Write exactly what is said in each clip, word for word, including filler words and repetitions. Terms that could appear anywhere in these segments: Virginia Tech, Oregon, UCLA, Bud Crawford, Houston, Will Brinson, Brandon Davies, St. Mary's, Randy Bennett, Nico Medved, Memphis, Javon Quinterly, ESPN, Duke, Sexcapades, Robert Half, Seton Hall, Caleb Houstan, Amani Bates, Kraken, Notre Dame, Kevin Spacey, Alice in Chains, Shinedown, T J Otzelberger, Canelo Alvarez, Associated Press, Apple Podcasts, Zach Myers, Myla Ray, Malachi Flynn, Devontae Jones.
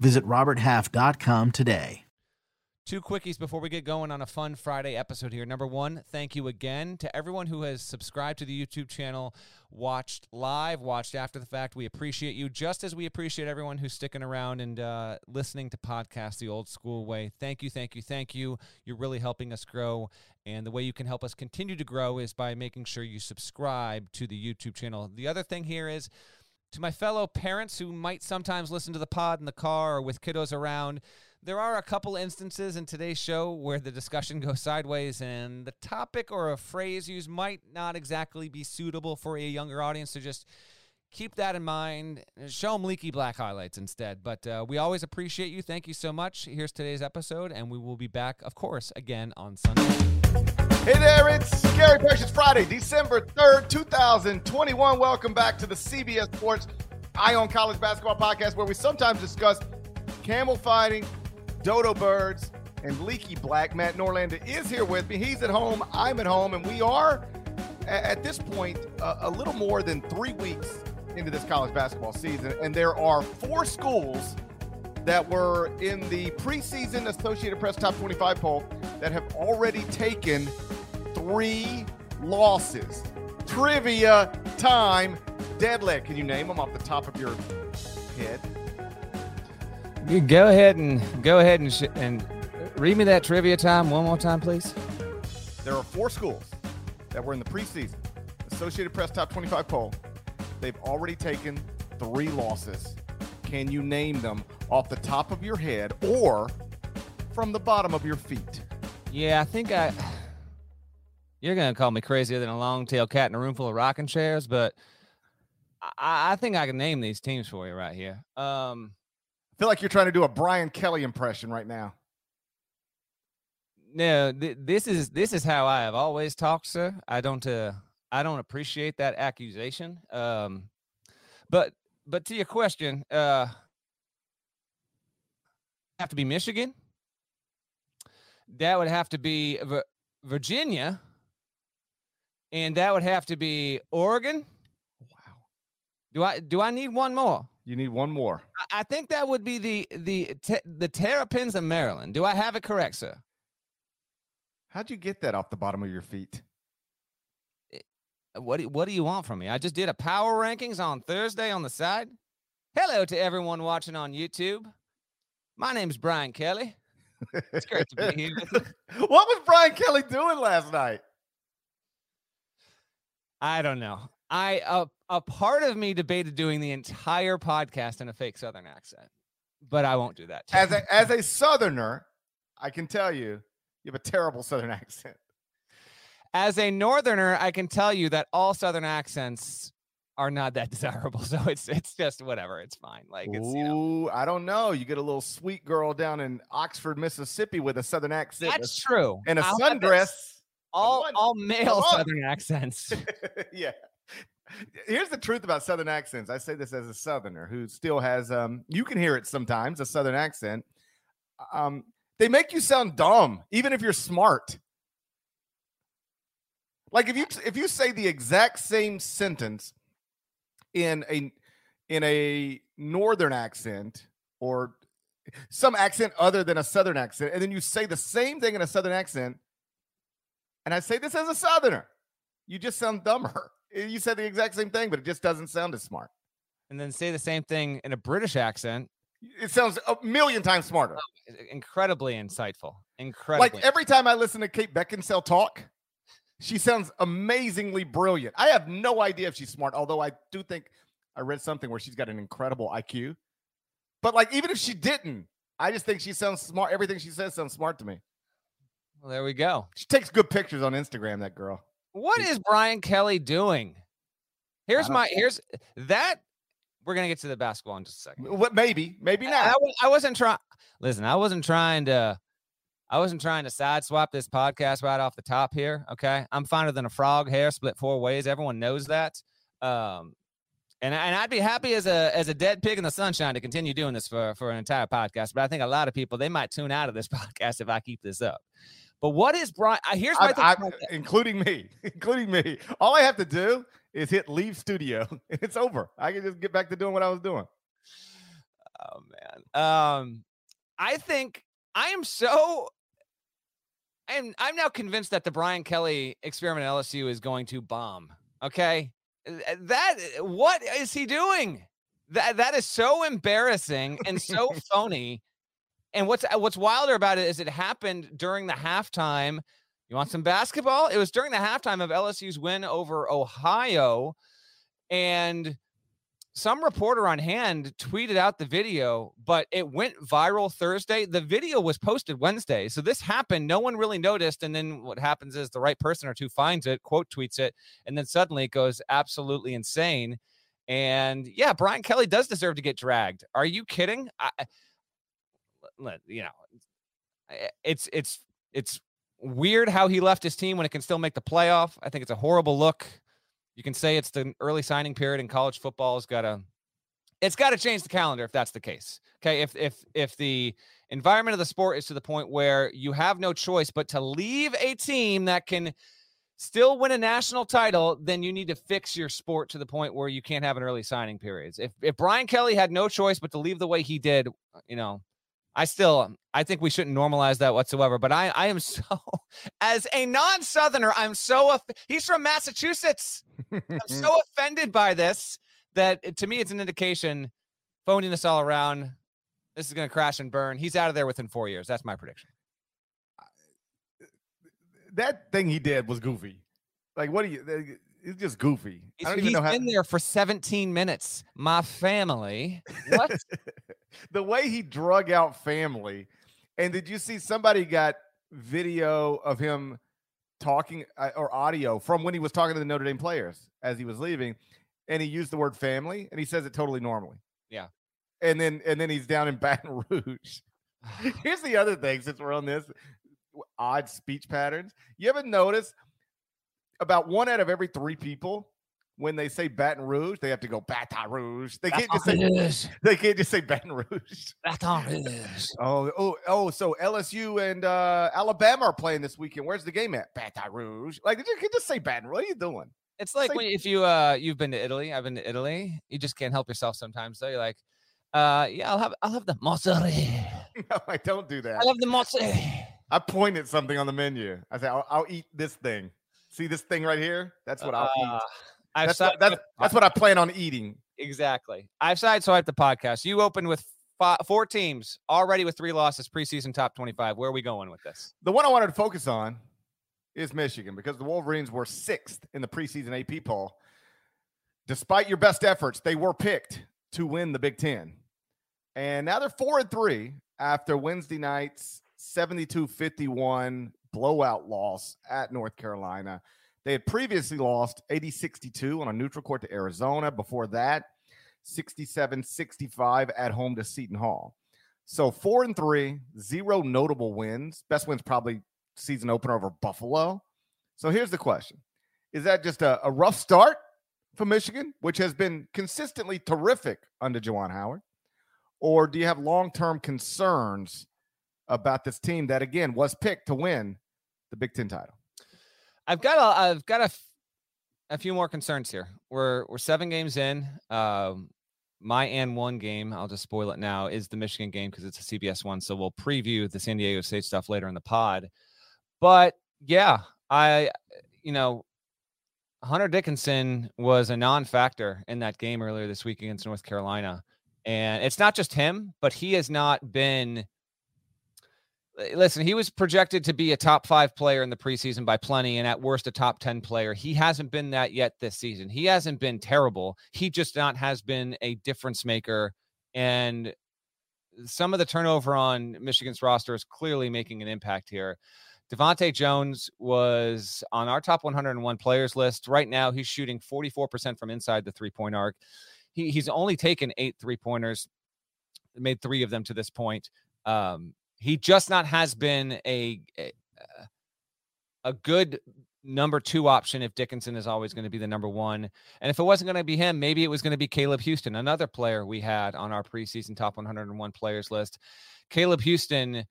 Visit robert half dot com today. Two quickies before we get going on a fun Friday episode here. Number one, thank you again to everyone who has subscribed to the YouTube channel, watched live, watched after the fact. We appreciate you, just as we appreciate everyone who's sticking around and uh, listening to podcasts the old school way. Thank you, thank you, thank you. You're really helping us grow. And the way you can help us continue to grow is by making sure you subscribe to the YouTube channel. The other thing here is, to my fellow parents who might sometimes listen to the pod in the car or with kiddos around, there are a couple instances in today's show where the discussion goes sideways and the topic or a phrase used might not exactly be suitable for a younger audience, so just keep that in mind. Show them Leaky Black highlights instead. But uh, we always appreciate you. Thank you so much. Here's today's episode, and we will be back, of course, again on Sunday. Hey there, it's Gary Parrish. It's Friday, December third, two thousand twenty-one. Welcome back to the C B S Sports Eye on College Basketball podcast, where we sometimes discuss camel fighting, dodo birds, and Leaky Black. Matt Norlander is here with me. He's at home, I'm at home, and we are, at this point, uh, a little more than three weeks into this college basketball season, and there are four schools that were in the preseason Associated Press Top twenty-five poll that have already taken three losses. Trivia time. Deadleg, can you name them off the top of your head? You go ahead and go ahead and sh- and read me that trivia time one more time, please. There are four schools that were in the preseason Associated Press Top twenty-five poll. They've already taken three losses. Can you name them off the top of your head or from the bottom of your feet? Yeah, I think I... You're going to call me crazier than a long-tailed cat in a room full of rocking chairs, but I, I think I can name these teams for you right here. Um, I feel like you're trying to do a Brian Kelly impression right now. No, th- this is this is how I have always talked, sir. I don't... Uh, I don't appreciate that accusation. Um, but but to your question, uh, have to be Michigan. That would have to be v- Virginia. And that would have to be Oregon. Wow. Do I do I need one more? You need one more. I, I think that would be the the te- the Terrapins of Maryland. Do I have it correct, sir? How'd you get that off the bottom of your feet? What do, what do you want from me? I just did a power rankings on Thursday on the side. Hello to everyone watching on YouTube. My name's Brian Kelly. It's great to be here. What was Brian Kelly doing last night? I don't know. I uh, a part of me debated doing the entire podcast in a fake Southern accent, but I won't do that. As a, as a Southerner, I can tell you, you have a terrible Southern accent. As a Northerner, I can tell you that all Southern accents are not that desirable. So it's it's just whatever. It's fine. Like, it's, ooh, you know, I don't know. You get a little sweet girl down in Oxford, Mississippi, with a Southern accent. That's a, true. And a I'll sundress. All all male Southern accents. Yeah. Here's the truth about Southern accents. I say this as a Southerner who still has um. You can hear it sometimes, a Southern accent. Um, they make you sound dumb, even if you're smart. Like if you if you say the exact same sentence in a in a northern accent or some accent other than a southern accent, and then you say the same thing in a southern accent, and I say this as a southerner, you just sound dumber. You said the exact same thing, but it just doesn't sound as smart. And then say the same thing in a British accent. It sounds a million times smarter. Oh, incredibly insightful. Incredibly. Like every time I listen to Kate Beckinsale talk, she sounds amazingly brilliant. I have no idea if she's smart, although I do think I read something where she's got an incredible I Q. But, like, even if she didn't, I just think she sounds smart. Everything she says sounds smart to me. Well, there we go. She takes good pictures on Instagram, that girl. What she's- is Brian Kelly doing? Here's my – here's – that We're going to get to the basketball in just a second. What? Maybe, maybe not. I, I wasn't trying. Listen, I wasn't trying to, I wasn't trying to sideswap this podcast right off the top here. Okay. I'm finer than a frog hair split four ways. Everyone knows that. Um, and, and I'd be happy as a, as a dead pig in the sunshine to continue doing this for, for an entire podcast. But I think a lot of people, they might tune out of this podcast if I keep this up. But what is Brian? Here's my I, thing. I, including me, including me. All I have to do is hit leave studio. It's over. I can just get back to doing what I was doing. Oh, man. Um, I think I am so I am, I'm now convinced that the Brian Kelly experiment at L S U is going to bomb. Okay. That, what is he doing? That, that is so embarrassing and so phony. And what's, what's wilder about it is it happened during the halftime. You want some basketball? It was during the halftime of L S U's win over Ohio. And some reporter on hand tweeted out the video, but it went viral Thursday. The video was posted Wednesday. So this happened. No one really noticed. And then what happens is the right person or two finds it, quote tweets it, and then suddenly it goes absolutely insane. And yeah, Brian Kelly does deserve to get dragged. Are you kidding? I, you know, it's, it's, it's weird how he left his team when it can still make the playoff. I think it's a horrible look. You can say it's the early signing period in college football has got to, it's got to change the calendar if that's the case. Okay. If, if, if the environment of the sport is to the point where you have no choice but to leave a team that can still win a national title, then you need to fix your sport to the point where you can't have an early signing period. If, if Brian Kelly had no choice but to leave the way he did, you know, I still, I think we shouldn't normalize that whatsoever, but I, I am so, as a non-Southerner, I'm so, he's from Massachusetts. I'm so offended by this that to me, it's an indication, phoning us all around. This is going to crash and burn. He's out of there within four years. That's my prediction. That thing he did was goofy. Like, what do you, it's just goofy. He's, I don't even he's know how been there for seventeen minutes. My family. What? The way he drug out family. And did you see somebody got video of him talking uh, or audio from when he was talking to the Notre Dame players as he was leaving, and he used the word family and he says it totally normally. Yeah. And then, and then he's down in Baton Rouge. Here's the other thing, since we're on this odd speech patterns. You ever notice about one out of every three people, when they say Baton Rouge, they have to go Baton Rouge. They can't just say they can't just say Baton Rouge. Baton Rouge. Oh, oh, oh! So L S U and uh, Alabama are playing this weekend. Where's the game at? Baton Rouge. Like, you can just say Baton. What are you doing? It's like say, when, if you uh, you've been to Italy. I've been to Italy. You just can't help yourself sometimes. Though you're like, uh, yeah, I'll have I'll have the mozzarella. No, I don't do that. I love the mozzarella. I point at something on the menu. I say, I'll, I'll eat this thing. See this thing right here? That's what uh, I'll eat. I've that's, not, that's, that's what I plan on eating. Exactly. I've sideswiped the podcast. You opened with five, four teams already with three losses, preseason top twenty-five. Where are we going with this? The one I wanted to focus on is Michigan, because the Wolverines were sixth in the preseason A P poll. Despite your best efforts, they were picked to win the Big Ten. And now they're four and three after Wednesday night's seventy-two fifty-one blowout loss at North Carolina. They had previously lost eighty sixty-two on a neutral court to Arizona. Before that, sixty-seven sixty-five at home to Seton Hall. So four and three, zero notable wins. Best wins probably season opener over Buffalo. So here's the question. Is that just a, a rough start for Michigan, which has been consistently terrific under Juwan Howard? Or do you have long-term concerns about this team that, again, was picked to win the Big Ten title? I've got a, I've got a, f- a few more concerns here. We're we're seven games in. Um, my and one game, I'll just spoil it now, is the Michigan game because it's a C B S one. So we'll preview the San Diego State stuff later in the pod. But yeah, I, you know, Hunter Dickinson was a non-factor in that game earlier this week against North Carolina, and it's not just him, but he has not been. Listen, he was projected to be a top five player in the preseason by plenty, and at worst a top ten player. He hasn't been that yet this season. He hasn't been terrible. He just not has been a difference maker. And some of the turnover on Michigan's roster is clearly making an impact here. Devontae Jones was on our top one hundred one players list. Right now, he's shooting forty-four percent from inside the three-point arc. he he's only taken eight three-pointers, made three of them to this point. Um, he just not has been a, a a good number two option if Dickinson is always going to be the number one. And if it wasn't going to be him, maybe it was going to be Caleb Houstan, another player we had on our preseason top one hundred one players list. Caleb Houstan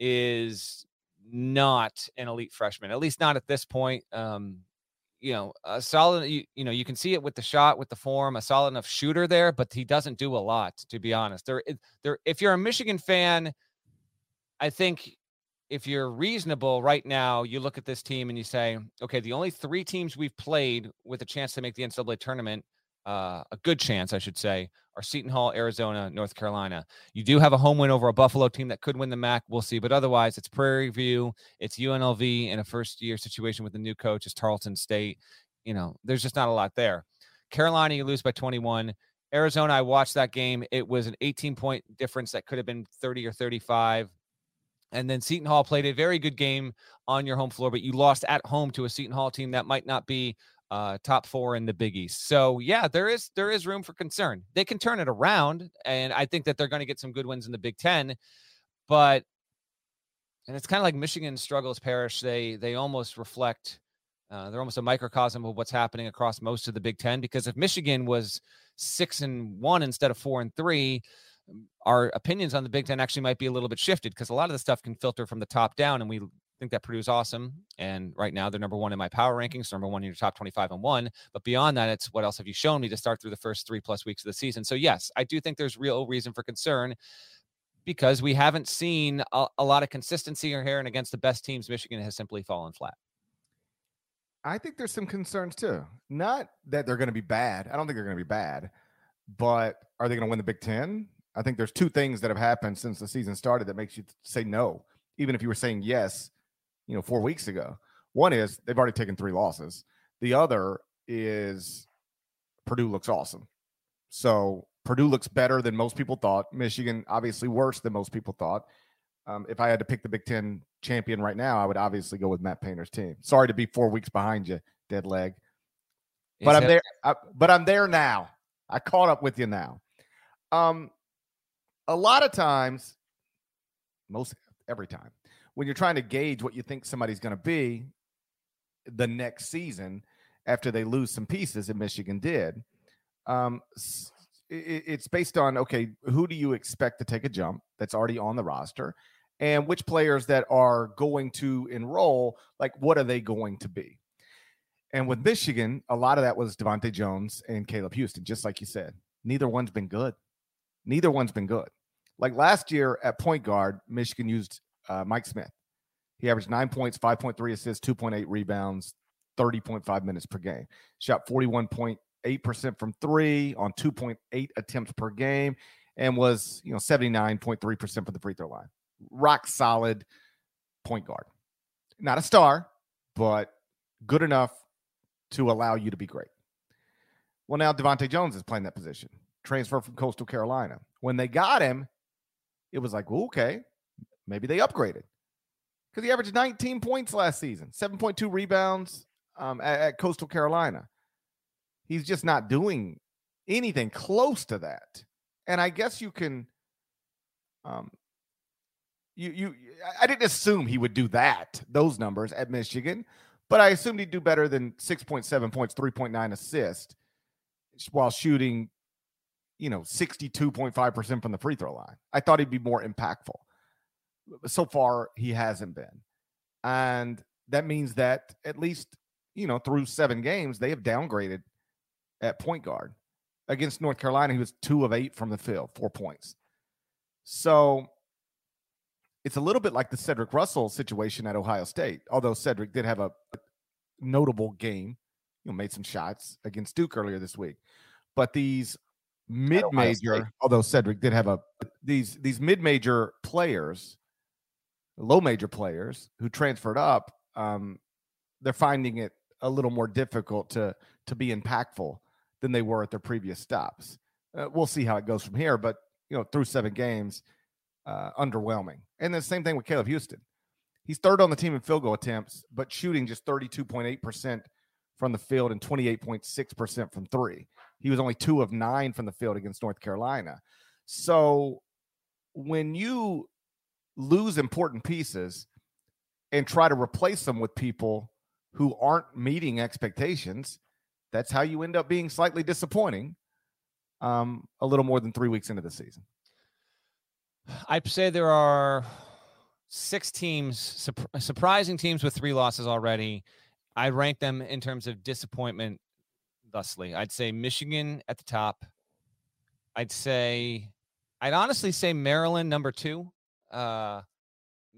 is not an elite freshman, at least not at this point. Um, you know, a solid, you, you know, you can see it with the shot, with the form, a solid enough shooter there, but he doesn't do a lot, to be honest. There, there, if you're a Michigan fan, I think if you're reasonable right now, you look at this team and you say, okay, the only three teams we've played with a chance to make the N C double A tournament, uh, a good chance, I should say, are Seton Hall, Arizona, North Carolina. You do have a home win over a Buffalo team that could win the M A C. We'll see. But otherwise, it's Prairie View, it's U N L V, and a first-year situation with the new coach is Tarleton State. You know, there's just not a lot there. Carolina, you lose by twenty-one. Arizona, I watched that game. It was an eighteen-point difference that could have been thirty or thirty-five. And then Seton Hall played a very good game on your home floor, but you lost at home to a Seton Hall team that might not be uh, top four in the Big East. So, yeah, there is there is room for concern. They can turn it around, and I think that they're going to get some good wins in the Big Ten. But, and it's kind of like Michigan struggles perish. They, they almost reflect, uh, they're almost a microcosm of what's happening across most of the Big Ten, because if Michigan was six and one instead of four and three, our opinions on the Big Ten actually might be a little bit shifted, because a lot of the stuff can filter from the top down, and we think that Purdue's awesome. And right now they're number one in my power rankings, number one in your top twenty-five and one. But beyond that, it's what else have you shown me to start through the first three plus weeks of the season? So yes, I do think there's real reason for concern, because we haven't seen a, a lot of consistency here, and against the best teams, Michigan has simply fallen flat. I think there's some concerns too. Not that they're going to be bad. I don't think they're going to be bad, but are they going to win the Big Ten? I think there's two things that have happened since the season started that makes you say no, even if you were saying yes, you know, four weeks ago. One is they've already taken three losses. The other is Purdue looks awesome. So Purdue looks better than most people thought. Michigan, obviously worse than most people thought. Um, if I had to pick the Big Ten champion right now, I would obviously go with Matt Painter's team. Sorry to be four weeks behind you, dead leg. But is I'm it- there. I, but I'm there now. I caught up with you now. Um. A lot of times, most every time, when you're trying to gauge what you think somebody's going to be the next season after they lose some pieces, and Michigan did, um, it, it's based on, okay, who do you expect to take a jump that's already on the roster, and which players that are going to enroll, like what are they going to be? And with Michigan, a lot of that was Devontae Jones and Caleb Houstan, just like you said. Neither one's been good. Neither one's been good. Like last year at point guard, Michigan used uh, Mike Smith. He averaged nine points, five point three assists, two point eight rebounds, thirty point five minutes per game. Shot forty-one point eight percent from three on two point eight attempts per game, and was, you know, seventy-nine point three percent from the free throw line. Rock solid point guard. Not a star, but good enough to allow you to be great. Well, now Devontae Jones is playing that position. Transfer from Coastal Carolina. When they got him, it was like, well, okay, maybe they upgraded, because he averaged nineteen points last season, seven point two rebounds um, at, at Coastal Carolina. He's just not doing anything close to that. And I guess you can, um, you you. I didn't assume he would do that, those numbers at Michigan, but I assumed he'd do better than six point seven points, three point nine assists, while shooting, you know, sixty-two point five percent from the free throw line. I thought he'd be more impactful. So far, he hasn't been. And that means that at least, you know, through seven games, they have downgraded at point guard. Against North Carolina, he was two of eight from the field, four points. So it's a little bit like the Cedric Russell situation at Ohio State, although Cedric did have a notable game, you know, made some shots against Duke earlier this week. But these mid-major, although Cedric did have a these these mid-major players, low-major players who transferred up, um, they're finding it a little more difficult to to be impactful than they were at their previous stops. Uh, we'll see how it goes from here, but you know, through seven games, uh, underwhelming. And the same thing with Caleb Houstan. He's third on the team in field goal attempts, but shooting just thirty-two point eight percent from the field and twenty-eight point six percent from three. He was only two of nine from the field against North Carolina. So when you lose important pieces and try to replace them with people who aren't meeting expectations, that's how you end up being slightly disappointing um, a little more than three weeks into the season. I'd say there are six teams, su- surprising teams with three losses already. I rank them in terms of disappointment thusly. I'd say Michigan at the top. I'd say, I'd honestly say Maryland number two. Uh,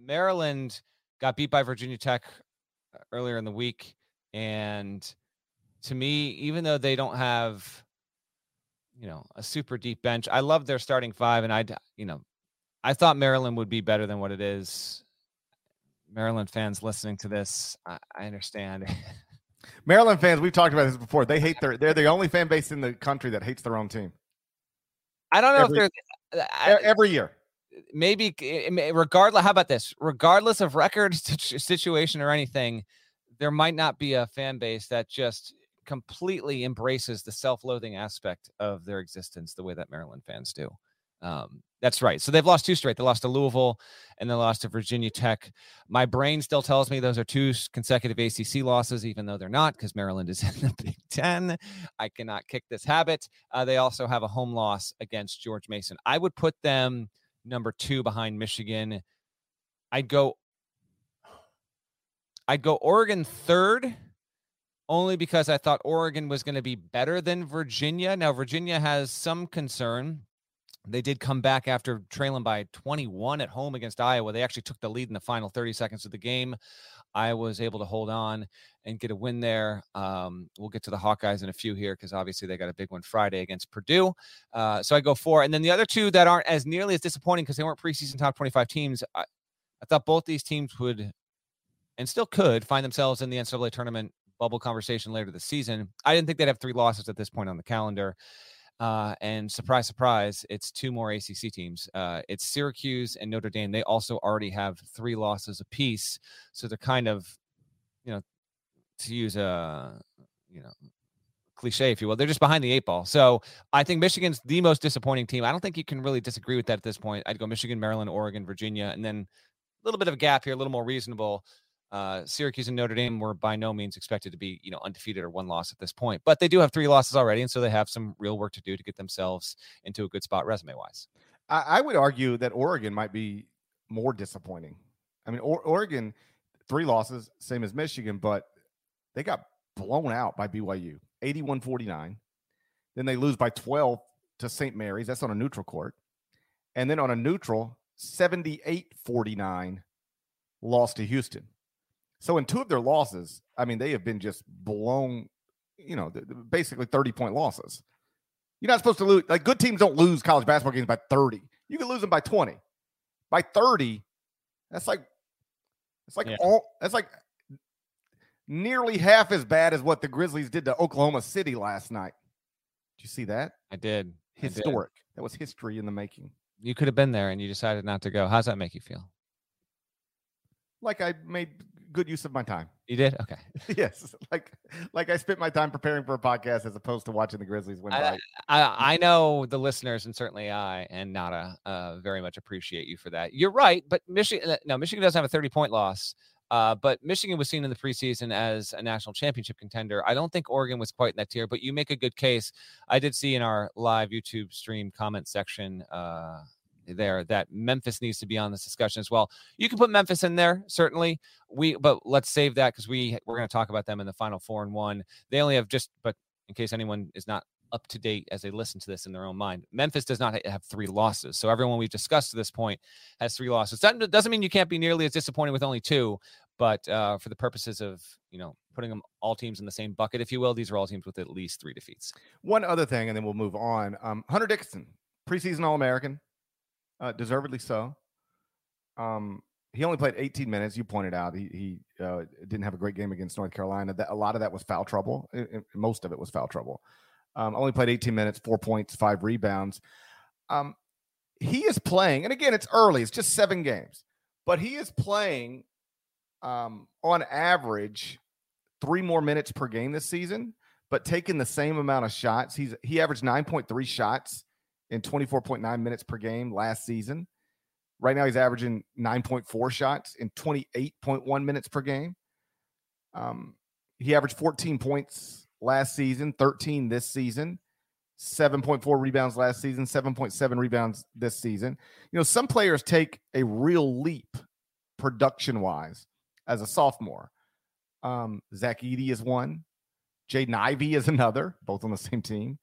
Maryland got beat by Virginia Tech earlier in the week. And to me, even though they don't have, you know, a super deep bench, I love their starting five. And I'd, you know, I thought Maryland would be better than what it is. Maryland fans listening to this, I, I understand. Maryland fans, we've talked about this before. They hate their, they're the only fan base in the country that hates their own team. I don't know every, if they're I, every year. Maybe regardless, how about this? Regardless of record situation or anything, there might not be a fan base that just completely embraces the self-loathing aspect of their existence the way that Maryland fans do. Um, that's right. So they've lost two straight. They lost to Louisville and they lost to Virginia Tech. My brain still tells me those are two consecutive A C C losses, even though they're not, because Maryland is in the Big Ten. I cannot kick this habit. Uh, they also have a home loss against George Mason. I would put them number two behind Michigan. I'd go, I'd go Oregon third, only because I thought Oregon was going to be better than Virginia. Now, Virginia has some concern. They did come back after trailing by twenty-one at home against Iowa. They actually took the lead in the final thirty seconds of the game. Iowa was able to hold on and get a win there. Um, we'll get to the Hawkeyes in a few here because obviously they got a big one Friday against Purdue. Uh, so I go four. And then the other two that aren't as nearly as disappointing because they weren't preseason top twenty-five teams, I, I thought both these teams would and still could find themselves in the N C double A tournament bubble conversation later this season. I didn't think they'd have three losses at this point on the calendar. Uh, and surprise, surprise, it's two more A C C teams. Uh, it's Syracuse and Notre Dame. They also already have three losses apiece. So they're kind of, you know, to use a, you know, cliche, if you will, they're just behind the eight ball. So I think Michigan's the most disappointing team. I don't think you can really disagree with that at this point. I'd go Michigan, Maryland, Oregon, Virginia, and then a little bit of a gap here, a little more reasonable. Uh, Syracuse and Notre Dame were by no means expected to be, you know, undefeated or one loss at this point, but they do have three losses already. And so they have some real work to do to get themselves into a good spot resume wise. I, I would argue that Oregon might be more disappointing. I mean, or, Oregon, three losses, same as Michigan, but they got blown out by B Y U, eighty-one forty-nine. Then they lose by twelve to Saint Mary's. That's on a neutral court. And then on a neutral, seventy-eight forty-nine loss to Houston. So in two of their losses, I mean, they have been just blown, you know, basically thirty-point losses. You're not supposed to lose. Like, good teams don't lose college basketball games by thirty. You can lose them by twenty. By thirty, that's like that's like yeah. all, that's like nearly half as bad as what the Grizzlies did to Oklahoma City last night. Did you see that? I did. Historic. I did. That was history in the making. You could have been there, and you decided not to go. How's that make you feel? Like I made good use of my time. You did? Okay. Yes. Like, like I spent my time preparing for a podcast as opposed to watching the Grizzlies win. I, I, I know the listeners, and certainly I and Nada uh, very much appreciate you for that. You're right. But Michigan, no, Michigan doesn't have a thirty point loss. Uh, but Michigan was seen in the preseason as a national championship contender. I don't think Oregon was quite in that tier, but you make a good case. I did see in our live YouTube stream comment section, uh, there that Memphis needs to be on this discussion as well. You can put Memphis in there, certainly. We, but let's save that because we we're going to talk about them in the final four and one. They only have just, but in case anyone is not up to date as they listen to this in their own mind, Memphis does not have three losses. So everyone we've discussed to this point has three losses. That doesn't mean you can't be nearly as disappointed with only two, but uh, for the purposes of, you know, putting them all teams in the same bucket, if you will, these are all teams with at least three defeats. One other thing, and then we'll move on. Um, Hunter Dickinson, preseason All-American. Uh, deservedly so. Um, he only played eighteen minutes. You pointed out he he uh, didn't have a great game against North Carolina. That a lot of that was foul trouble. It, it, most of it was foul trouble. Um, only played eighteen minutes, four points, five rebounds. Um, he is playing, and again, it's early. It's just seven games, but he is playing um, on average three more minutes per game this season. but taking the same amount of shots. He's he averaged nine point three shots in twenty-four point nine minutes per game last season. Right now he's averaging nine point four shots in twenty-eight point one minutes per game. Um, he averaged fourteen points last season, thirteen this season, seven point four rebounds last season, seven point seven rebounds this season. You know, some players take a real leap production-wise as a sophomore. Um, Zach Edey is one. Jaden Ivey is another, both on the same team.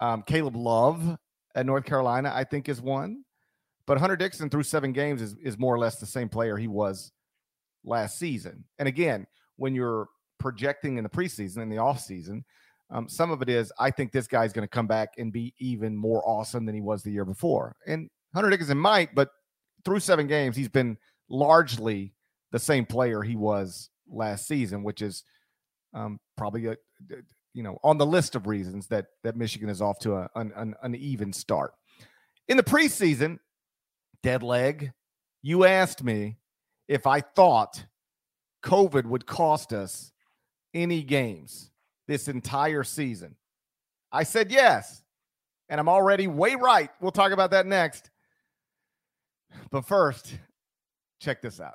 Um, Caleb Love at North Carolina, I think, is one. But Hunter Dickinson through seven games is, is more or less the same player he was last season. And again, when you're projecting in the preseason, in the offseason, um, some of it is, I think this guy's going to come back and be even more awesome than he was the year before. And Hunter Dickinson might, but through seven games, he's been largely the same player he was last season, which is um, probably, a, you know, on the list of reasons that that Michigan is off to a, an, an uneven start. In the preseason, dead leg, you asked me if I thought COVID would cost us any games this entire season. I said yes, and I'm already way right. We'll talk about that next. But first, check this out.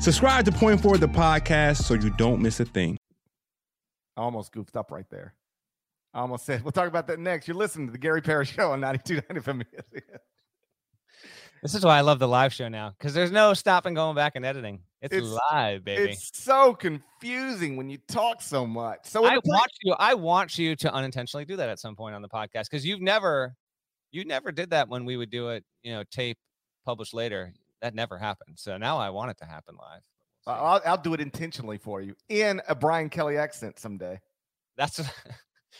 Subscribe to Point Forward, the podcast, so you don't miss a thing. I almost goofed up right there. I almost said, we'll talk about that next. You're listening to the Gary Parrish Show on ninety-two point nine F M. This is why I love the live show now, because there's no stopping going back and editing. It's, it's live, baby. It's so confusing when you talk so much. So I want you, I want you to unintentionally do that at some point on the podcast, because you've never, you never did that when we would do it, you know, tape, publish later. That never happened. So now I want it to happen live. So. I'll, I'll do it intentionally for you in a Brian Kelly accent someday. That's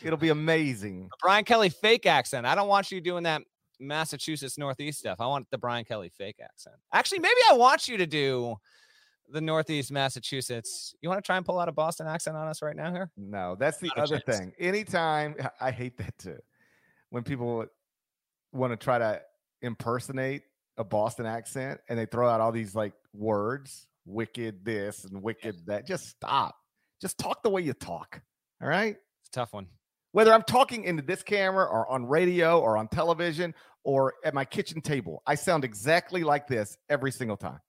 it'll be amazing. A Brian Kelly fake accent. I don't want you doing that Massachusetts Northeast stuff. I want the Brian Kelly fake accent. Actually, maybe I want you to do the Northeast Massachusetts. You want to try and pull out a Boston accent on us right now here? No, that's the other chance. Thing. Anytime I hate that too. When people want to try to impersonate a Boston accent and they throw out all these like words, wicked this and wicked that. Just stop. Just talk the way you talk. All right. It's a tough one. Whether I'm talking into this camera or on radio or on television or at my kitchen table, I sound exactly like this every single time.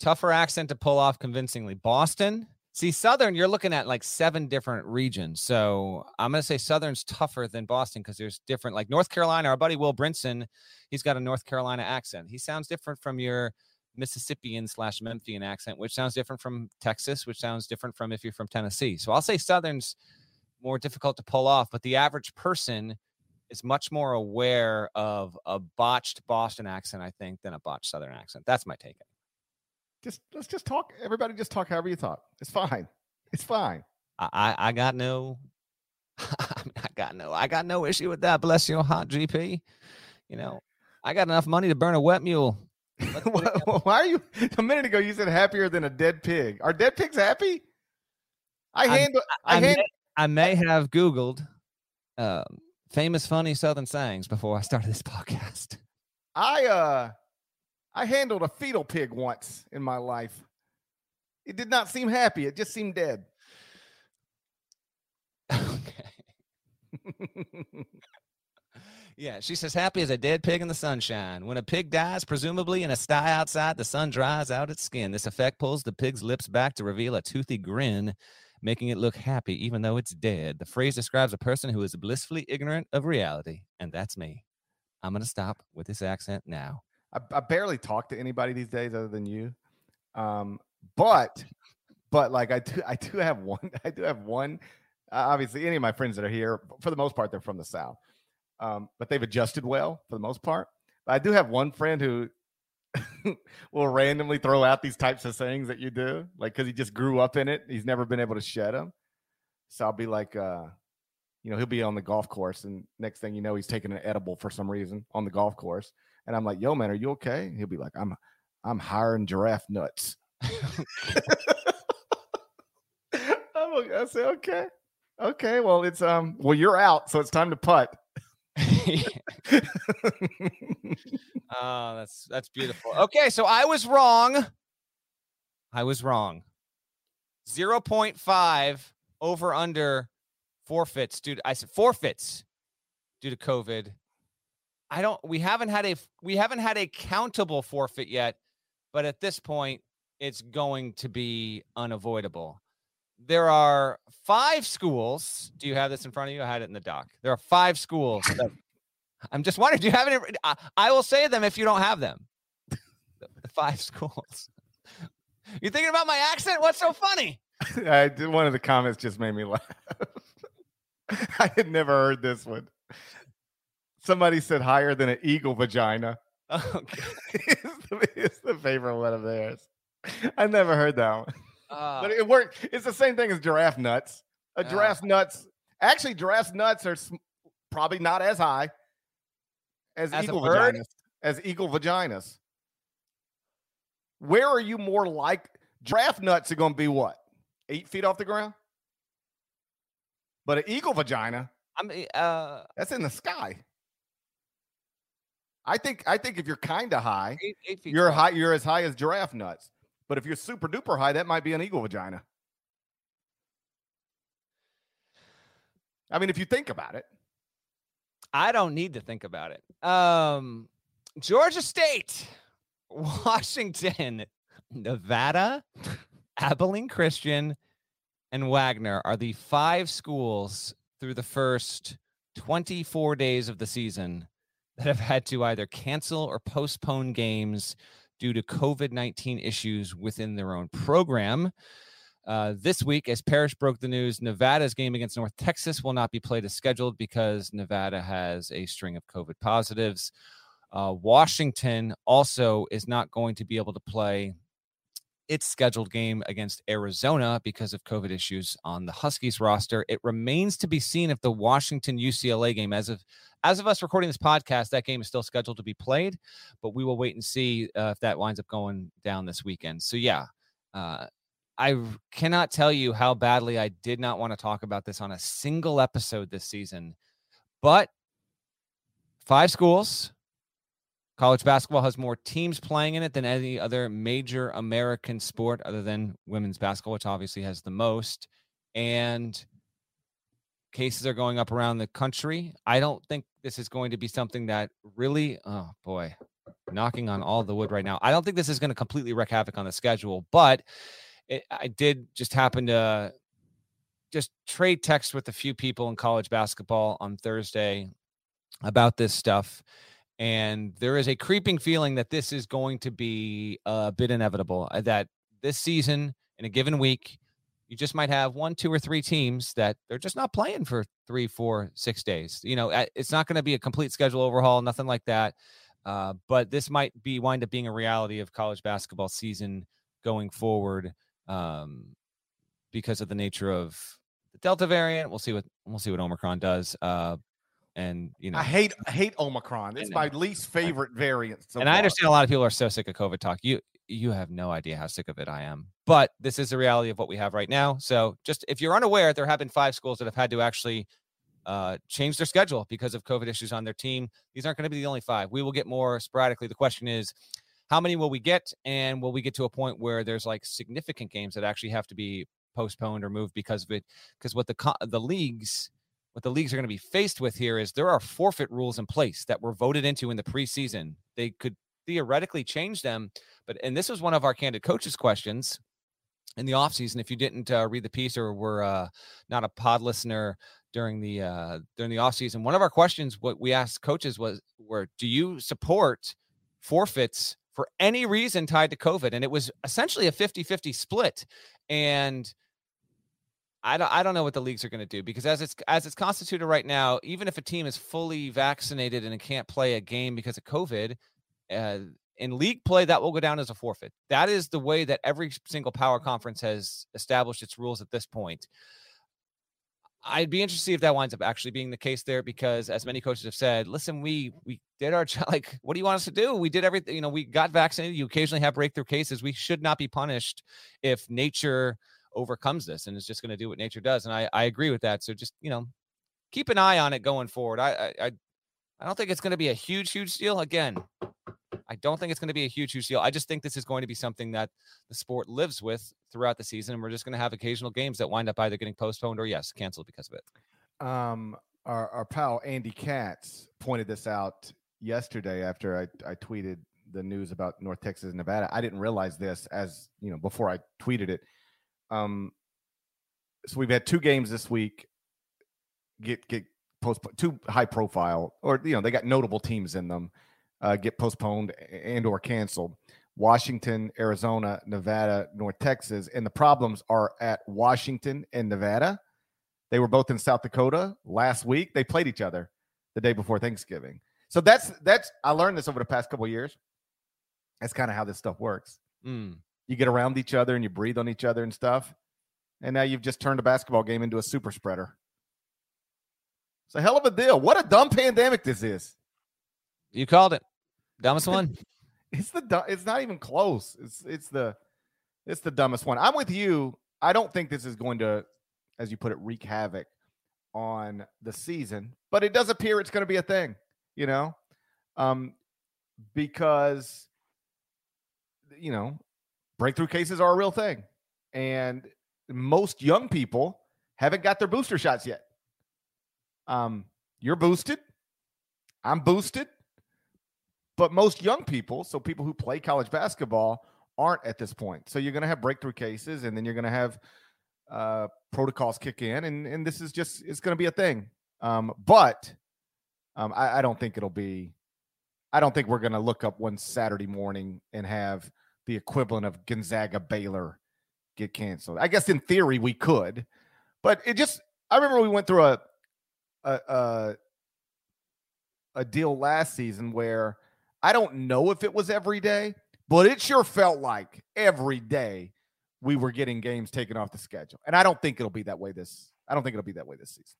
Tougher accent to pull off convincingly. Boston. See, Southern, you're looking at like seven different regions. So I'm going to say Southern's tougher than Boston because there's different, like North Carolina, our buddy Will Brinson, he's got a North Carolina accent. He sounds different from your Mississippian slash Memphian accent, which sounds different from Texas, which sounds different from if you're from Tennessee. So I'll say Southern's more difficult to pull off, but the average person is much more aware of a botched Boston accent, I think, than a botched Southern accent. That's my take. Just let's just talk. Everybody just talk however you talk. It's fine. It's fine. I I got no I got no I got no issue with that. Bless your hot G P. You know, I got enough money to burn a wet mule. Why are you a minute ago you said happier than a dead pig? Are dead pigs happy? I handle I, I, I, hand, may, I may have Googled uh, famous funny Southern sayings before I started this podcast. I uh I handled a fetal pig once in my life. It did not seem happy. It just seemed dead. Okay. Yeah, she says, happy as a dead pig in the sunshine. When a pig dies, presumably in a sty outside, the sun dries out its skin. This effect pulls the pig's lips back to reveal a toothy grin, making it look happy even though it's dead. The phrase describes a person who is blissfully ignorant of reality, and that's me. I'm going to stop with this accent now. I, I barely talk to anybody these days other than you. Um, but, but like I do, I do have one, I do have one, uh, obviously any of my friends that are here for the most part, they're from the South. Um, but they've adjusted well for the most part. But I do have one friend who will randomly throw out these types of sayings that you do, like, cause he just grew up in it. He's never been able to shed them. So I'll be like, uh, you know, he'll be on the golf course, and next thing you know, he's taking an edible for some reason on the golf course. And I'm like, yo, man, are you okay? And he'll be like, I'm I'm hiring giraffe nuts. I'm like, I say, okay. Okay, well, it's um, well, you're out, so it's time to putt. Oh, that's that's beautiful. Okay, so I was wrong. I was wrong. zero point five over under forfeits, dude. I said forfeits due to COVID. I don't. We haven't had a we haven't had a countable forfeit yet, but at this point, it's going to be unavoidable. There are five schools. Do you have this in front of you? I had it in the doc. There are five schools. That, I'm just wondering, do you have any? I, I will say them if you don't have them. The, the five schools. You thinking about my accent? What's so funny? I did, one of the comments just made me laugh. I had never heard this one. Somebody said higher than an eagle vagina. Okay. it's, the, it's the favorite one of theirs. I never heard that one. Uh, but it worked. It's the same thing as giraffe nuts. A giraffe uh, nuts. Actually, giraffe nuts are sm- probably not as high as, as eagle vaginas. As eagle vaginas. Where are you more like? Giraffe nuts are going to be what? Eight feet off the ground? But an eagle vagina, I'm, uh, that's in the sky. I think I think if you're kind of high, eight, eight feet you're high, you're as high as giraffe nuts. But if you're super duper high, that might be an eagle vagina. I mean, if you think about it. I don't need to think about it. Um, Georgia State, Washington, Nevada, Abilene Christian, and Wagner are the five schools through the first twenty-four days of the season that have had to either cancel or postpone games due to COVID nineteen issues within their own program. Uh, this week, as Parrish broke the news, Nevada's game against North Texas will not be played as scheduled because Nevada has a string of COVID positives. Uh, Washington also is not going to be able to play its scheduled game against Arizona because of COVID issues on the Huskies roster. It remains to be seen if the Washington U C L A game, as of as of us recording this podcast, that game is still scheduled to be played, but we will wait and see uh, if that winds up going down this weekend. So yeah, uh, I cannot tell you how badly I did not want to talk about this on a single episode this season, but five schools. College basketball has more teams playing in it than any other major American sport other than women's basketball, which obviously has the most. And cases are going up around the country. I don't think this is going to be something that really, oh boy, knocking on all the wood right now. I don't think this is going to completely wreak havoc on the schedule, but it, I did just happen to just trade text with a few people in college basketball on Thursday about this stuff. And there is a creeping feeling that this is going to be a bit inevitable, that this season in a given week, you just might have one, two or three teams that they're just not playing for three, four, six days. You know, it's not going to be a complete schedule overhaul, nothing like that. Uh, but this might be wind up being a reality of college basketball season going forward um, because of the nature of the Delta variant. We'll see what we'll see what Omicron does. Uh, And, you know, I hate, I hate Omicron. It's my least favorite variant. So and far. I understand a lot of people are so sick of COVID talk. You, you have no idea how sick of it I am, but this is the reality of what we have right now. So just, if you're unaware, there have been five schools that have had to actually uh, change their schedule because of COVID issues on their team. These aren't going to be the only five. We will get more sporadically. The question is, how many will we get? And will we get to a point where there's like significant games that actually have to be postponed or moved because of it? Because what the, co- the leagues What the leagues are going to be faced with here is there are forfeit rules in place that were voted into in the preseason. They could theoretically change them, but and this was one of our candid coaches' questions in the offseason. If you didn't uh, read the piece or were uh, not a pod listener during the uh, during the offseason, one of our questions what we asked coaches was, were, do you support forfeits for any reason tied to COVID? And it was essentially a fifty-fifty split. And I don't, I don't know what the leagues are going to do because as it's as it's constituted right now, even if a team is fully vaccinated and it can't play a game because of COVID, uh, in league play, that will go down as a forfeit. That is the way that every single power conference has established its rules at this point. I'd be interested to see if that winds up actually being the case there, because as many coaches have said, listen, we, we did our job. Like, what do you want us to do? We did everything. You know, we got vaccinated. You occasionally have breakthrough cases. We should not be punished if nature overcomes this and is just going to do what nature does. And I, I agree with that. So just, you know, keep an eye on it going forward. I, I, I don't think it's going to be a huge, huge deal. Again, I don't think it's going to be a huge, huge deal. I just think this is going to be something that the sport lives with throughout the season. And we're just going to have occasional games that wind up either getting postponed or, yes, canceled because of it. Um, our, our pal Andy Katz pointed this out yesterday after I, I tweeted the news about North Texas and Nevada. I didn't realize this as, you know, before I tweeted it. Um, so we've had two games this week get get postponed, two high profile, or, you know, they got notable teams in them. Uh, get postponed and or canceled. Washington, Arizona, Nevada, North Texas. And the problems are at Washington and Nevada. They were both in South Dakota last week. They played each other the day before Thanksgiving. So that's, that's, I learned this over the past couple of years. That's kind of how this stuff works. Mm. You get around each other and you breathe on each other and stuff. And now you've just turned a basketball game into a super spreader. It's a hell of a deal. What a dumb pandemic this is. You called it. Dumbest one. It's the it's not even close. It's it's the it's the dumbest one. I'm with you. I don't think this is going to, as you put it, wreak havoc on the season, but it does appear it's going to be a thing, you know, um, because, you know, breakthrough cases are a real thing, and most young people haven't got their booster shots yet. Um, you're boosted. I'm boosted. But most young people, so people who play college basketball, aren't at this point. So you're going to have breakthrough cases, and then you're going to have uh, protocols kick in, and, and this is just – it's going to be a thing. Um, but um, I, I don't think it'll be – I don't think we're going to look up one Saturday morning and have the equivalent of Gonzaga Baylor get canceled. I guess in theory we could. But it just – I remember we went through a, a, a, a deal last season where – I don't know if it was every day, but it sure felt like every day we were getting games taken off the schedule. And I don't think it'll be that way this – I don't think it'll be that way this season.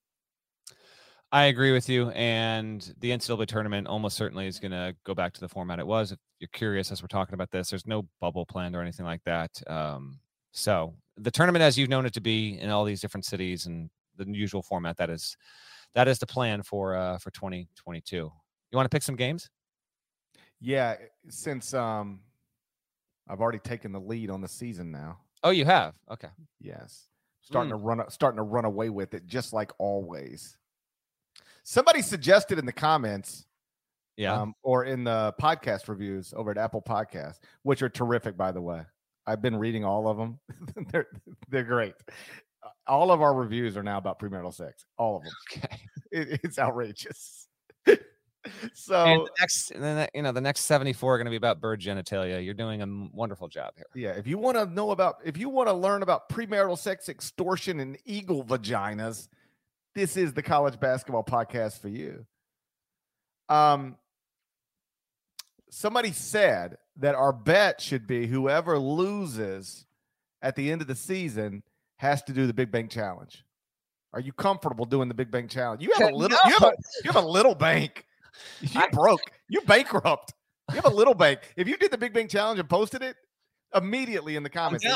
I agree with you, and the N C double A tournament almost certainly is going to go back to the format it was. If you're curious as we're talking about this, there's no bubble planned or anything like that. Um, so the tournament as you've known it to be in all these different cities and the usual format, that is that is the plan for uh, for twenty twenty-two. You want to pick some games? Yeah, since um, I've already taken the lead on the season now. Oh, you have? Okay. Yes, starting mm. to run, starting to run away with it, just like always. Somebody suggested in the comments, yeah, um, or in the podcast reviews over at Apple Podcasts, which are terrific, by the way. I've been reading all of them; they're they're great. All of our reviews are now about premarital sex. All of them. Okay, it, it's outrageous. So and the next, and then, you know, the next seventy-four are going to be about bird genitalia. You're doing a wonderful job here. Yeah. If you want to know about, if you want to learn about premarital sex, extortion, and eagle vaginas, this is the college basketball podcast for you. Um, somebody said that our bet should be whoever loses at the end of the season has to do the Big Bang Challenge. Are you comfortable doing the Big Bang Challenge? You have a little, no. you, have a, you have a little bank. You broke. You're bankrupt. You have a little bank. If you did the Big Bang Challenge and posted it, immediately in the comments, they,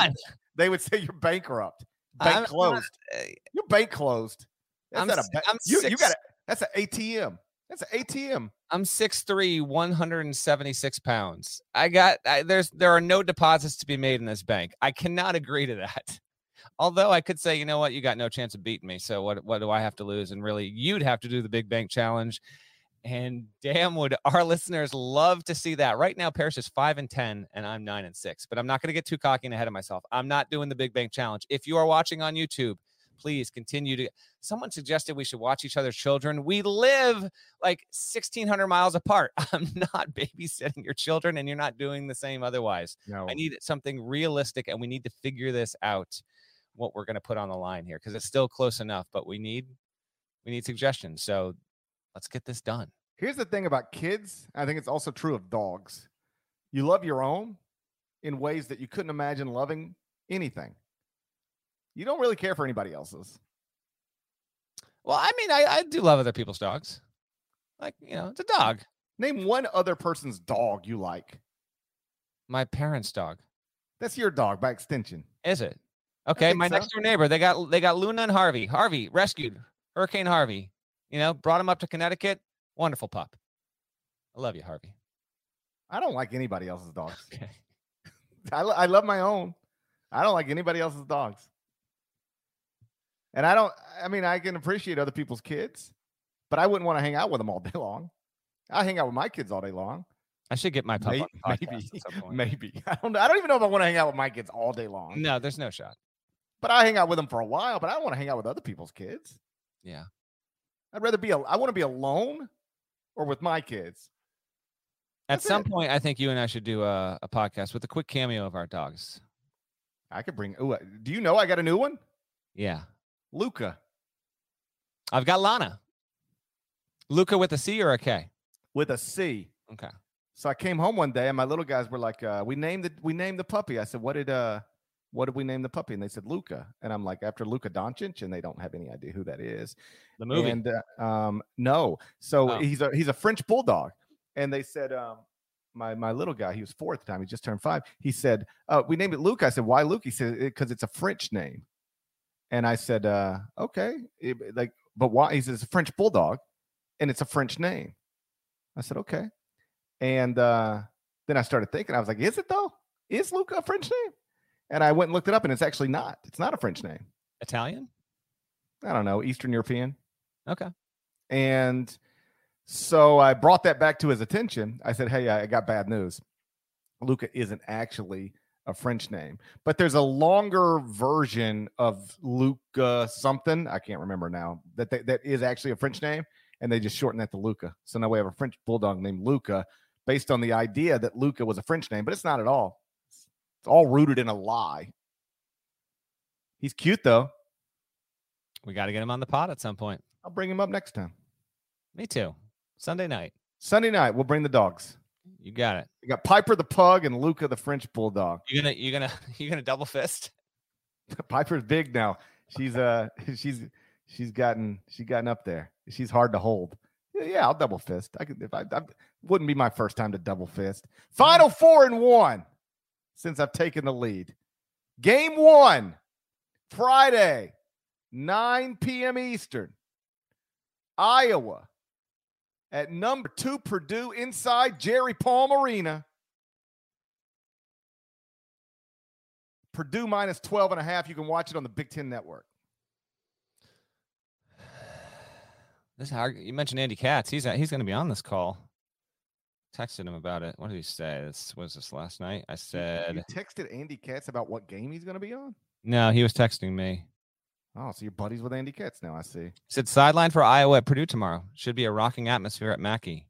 they would say you're bankrupt. Bank I'm, closed. I'm not, uh, you're bank closed. That's I'm, not a bank. You, you got it. That's an A T M. That's an A T M. I'm six three, one hundred seventy-six pounds. I got I, there's there are no deposits to be made in this bank. I cannot agree to that. Although I could say, you know what, you got no chance of beating me. So what what do I have to lose? And really, you'd have to do the Big Bang Challenge. And damn, would our listeners love to see that. Right now, Parrish is five and ten, and I'm nine and six. But I'm not going to get too cocky and ahead of myself. I'm not doing the Big Bang Challenge. If you are watching on YouTube, please continue to. Someone suggested we should watch each other's children. We live like sixteen hundred miles apart. I'm not babysitting your children, and you're not doing the same otherwise. No. I need something realistic, and we need to figure this out, what we're going to put on the line here, because it's still close enough, but we need we need suggestions. So let's get this done. Here's the thing about kids. I think it's also true of dogs. You love your own in ways that you couldn't imagine loving anything. You don't really care for anybody else's. Well, I mean, I, I do love other people's dogs. Like, you know, it's a dog. Name one other person's dog you like. My parents' dog. That's your dog by extension. Is it? Okay. My so. next door neighbor, they got, they got Luna and Harvey. Harvey rescued Hurricane Harvey, you know, brought him up to Connecticut. Wonderful pup. I love you, Harvey. I don't like anybody else's dogs. Okay. I, lo- I love my own. I don't like anybody else's dogs. And I don't, I mean, I can appreciate other people's kids, but I wouldn't want to hang out with them all day long. I hang out with my kids all day long. I should get my pup maybe, on the podcast at some point. Maybe. I don't know. I don't even know if I want to hang out with my kids all day long. No, there's no shot. But I hang out with them for a while, but I don't want to hang out with other people's kids. Yeah. I'd rather be, a, I want to be alone or with my kids. That's at some it. point, I think you and I should do a, a podcast with a quick cameo of our dogs. I could bring, ooh, do you know I got a new one? Yeah. Luca. I've got Lana. Luca with a C or a K? With a C. Okay. So I came home one day and my little guys were like, uh, we named the we named the puppy. I said, What did uh what did we name the puppy? And they said Luca. And I'm like, after Luca Doncic, and they don't have any idea who that is. The movie. And uh, um no. So oh. he's a he's a French bulldog. And they said, um, my my little guy, he was four at the time, he just turned five. He said, uh, we named it Luca. I said, why Luke? He said, because it's a French name. And I said, uh, okay, it, like, but why? He says, it's a French bulldog and it's a French name. I said, okay. And uh, then I started thinking, I was like, is it though? Is Luca a French name? And I went and looked it up, and it's actually not. It's not a French name. Italian? I don't know. Eastern European. Okay. And so I brought that back to his attention. I said, hey, I got bad news. Luca isn't actually a French name, but there's a longer version of Luca something. I can't remember now that they, that is actually a French name. And they just shortened that to Luca. So now we have a French bulldog named Luca based on the idea that Luca was a French name, but it's not at all. It's all rooted in a lie. He's cute, though. We got to get him on the pod at some point. I'll bring him up next time. Me too. Sunday night. Sunday night, we'll bring the dogs. You got it. We got Piper the pug and Luca the French bulldog. You gonna you gonna you gonna double fist? Piper's big now. She's uh she's she's gotten she gotten up there. She's hard to hold. Yeah, yeah, I'll double fist. I could if I, I wouldn't be my first time to double fist. Final four and one since I've taken the lead. Game one, Friday, nine p.m. Eastern. Iowa. At number two, Purdue, inside Jerry Palm Arena. Purdue minus twelve and a half. You can watch it on the Big Ten Network. This hard. You mentioned Andy Katz. He's at, he's going to be on this call. Texted him about it. What did he say? This was this last night. I said. You texted Andy Katz about what game he's going to be on? No, he was texting me. Oh, so you're buddies with Andy Katz now, I see. He said, sideline for Iowa at Purdue tomorrow. Should be a rocking atmosphere at Mackey.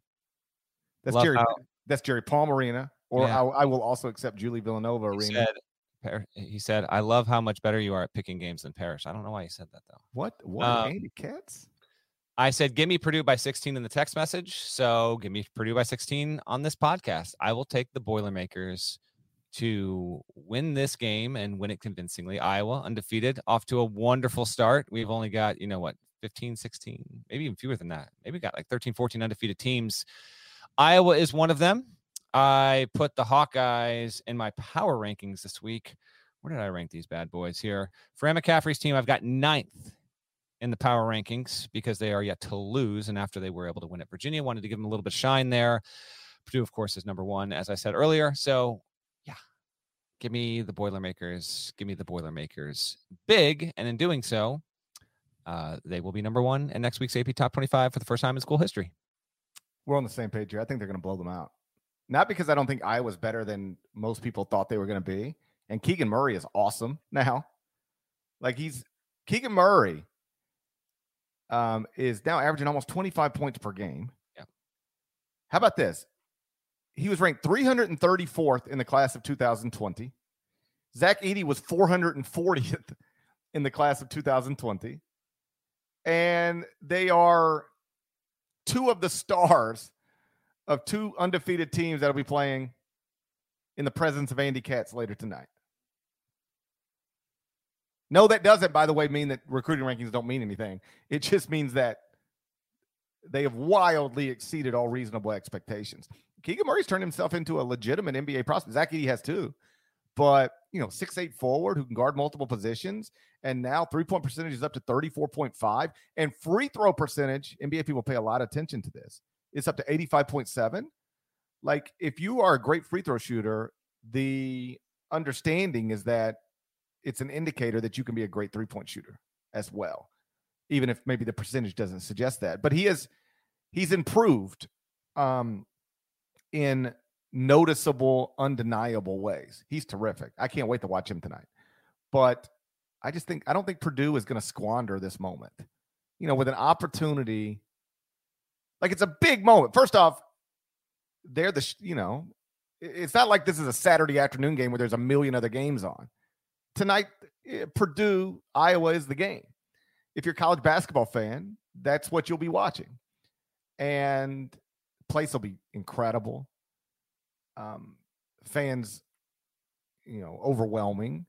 That's Love Jerry how- That's Jerry Palm Arena, or yeah. I, I will also accept Julie Villanova Arena. He said, he said, I love how much better you are at picking games than Parrish. I don't know why he said that, though. What? What, um, Andy Katz? I said, give me Purdue by sixteen in the text message, so give me Purdue by sixteen on this podcast. I will take the Boilermakers to win this game and win it convincingly. Iowa undefeated, off to a wonderful start. We've only got, you know what, fifteen, sixteen, maybe even fewer than that. Maybe got like thirteen, fourteen undefeated teams. Iowa is one of them. I put the Hawkeyes in my power rankings this week. Where did I rank these bad boys here? Fran McCaffrey's team, I've got ninth in the power rankings because they are yet to lose. And after they were able to win at Virginia, wanted to give them a little bit of shine there. Purdue, of course, is number one, as I said earlier. So, give me the Boilermakers. Give me the Boilermakers big. And in doing so, uh, they will be number one in next week's A P Top twenty-five for the first time in school history. We're on the same page here. I think they're going to blow them out. Not because I don't think Iowa's better than most people thought they were going to be. And Keegan Murray is awesome now. Like he's Keegan Murray um, is now averaging almost twenty-five points per game. Yeah. How about this? He was ranked three hundred thirty-fourth in the class of two thousand twenty. Zach Edey was four hundred fortieth in the class of two thousand twenty. And they are two of the stars of two undefeated teams that will be playing in the presence of Andy Katz later tonight. No, that doesn't, by the way, mean that recruiting rankings don't mean anything. It just means that they have wildly exceeded all reasonable expectations. Keegan Murray's turned himself into a legitimate N B A prospect. Zach Edey has too. But, you know, six foot eight forward who can guard multiple positions. And now three-point percentage is up to thirty-four point five. And free throw percentage, N B A people pay a lot of attention to this. It's up to eighty-five point seven. Like, if you are a great free throw shooter, the understanding is that it's an indicator that you can be a great three-point shooter as well, even if maybe the percentage doesn't suggest that. But he is, he's improved um, in noticeable, undeniable ways. He's terrific. I can't wait to watch him tonight. But I just think, I don't think Purdue is going to squander this moment, you know, with an opportunity. Like, it's a big moment. First off, they're the, you know, it's not like this is a Saturday afternoon game where there's a million other games on. Tonight, Purdue, Iowa is the game. If you're a college basketball fan, that's what you'll be watching. And the place will be incredible. Um, fans, you know, overwhelming.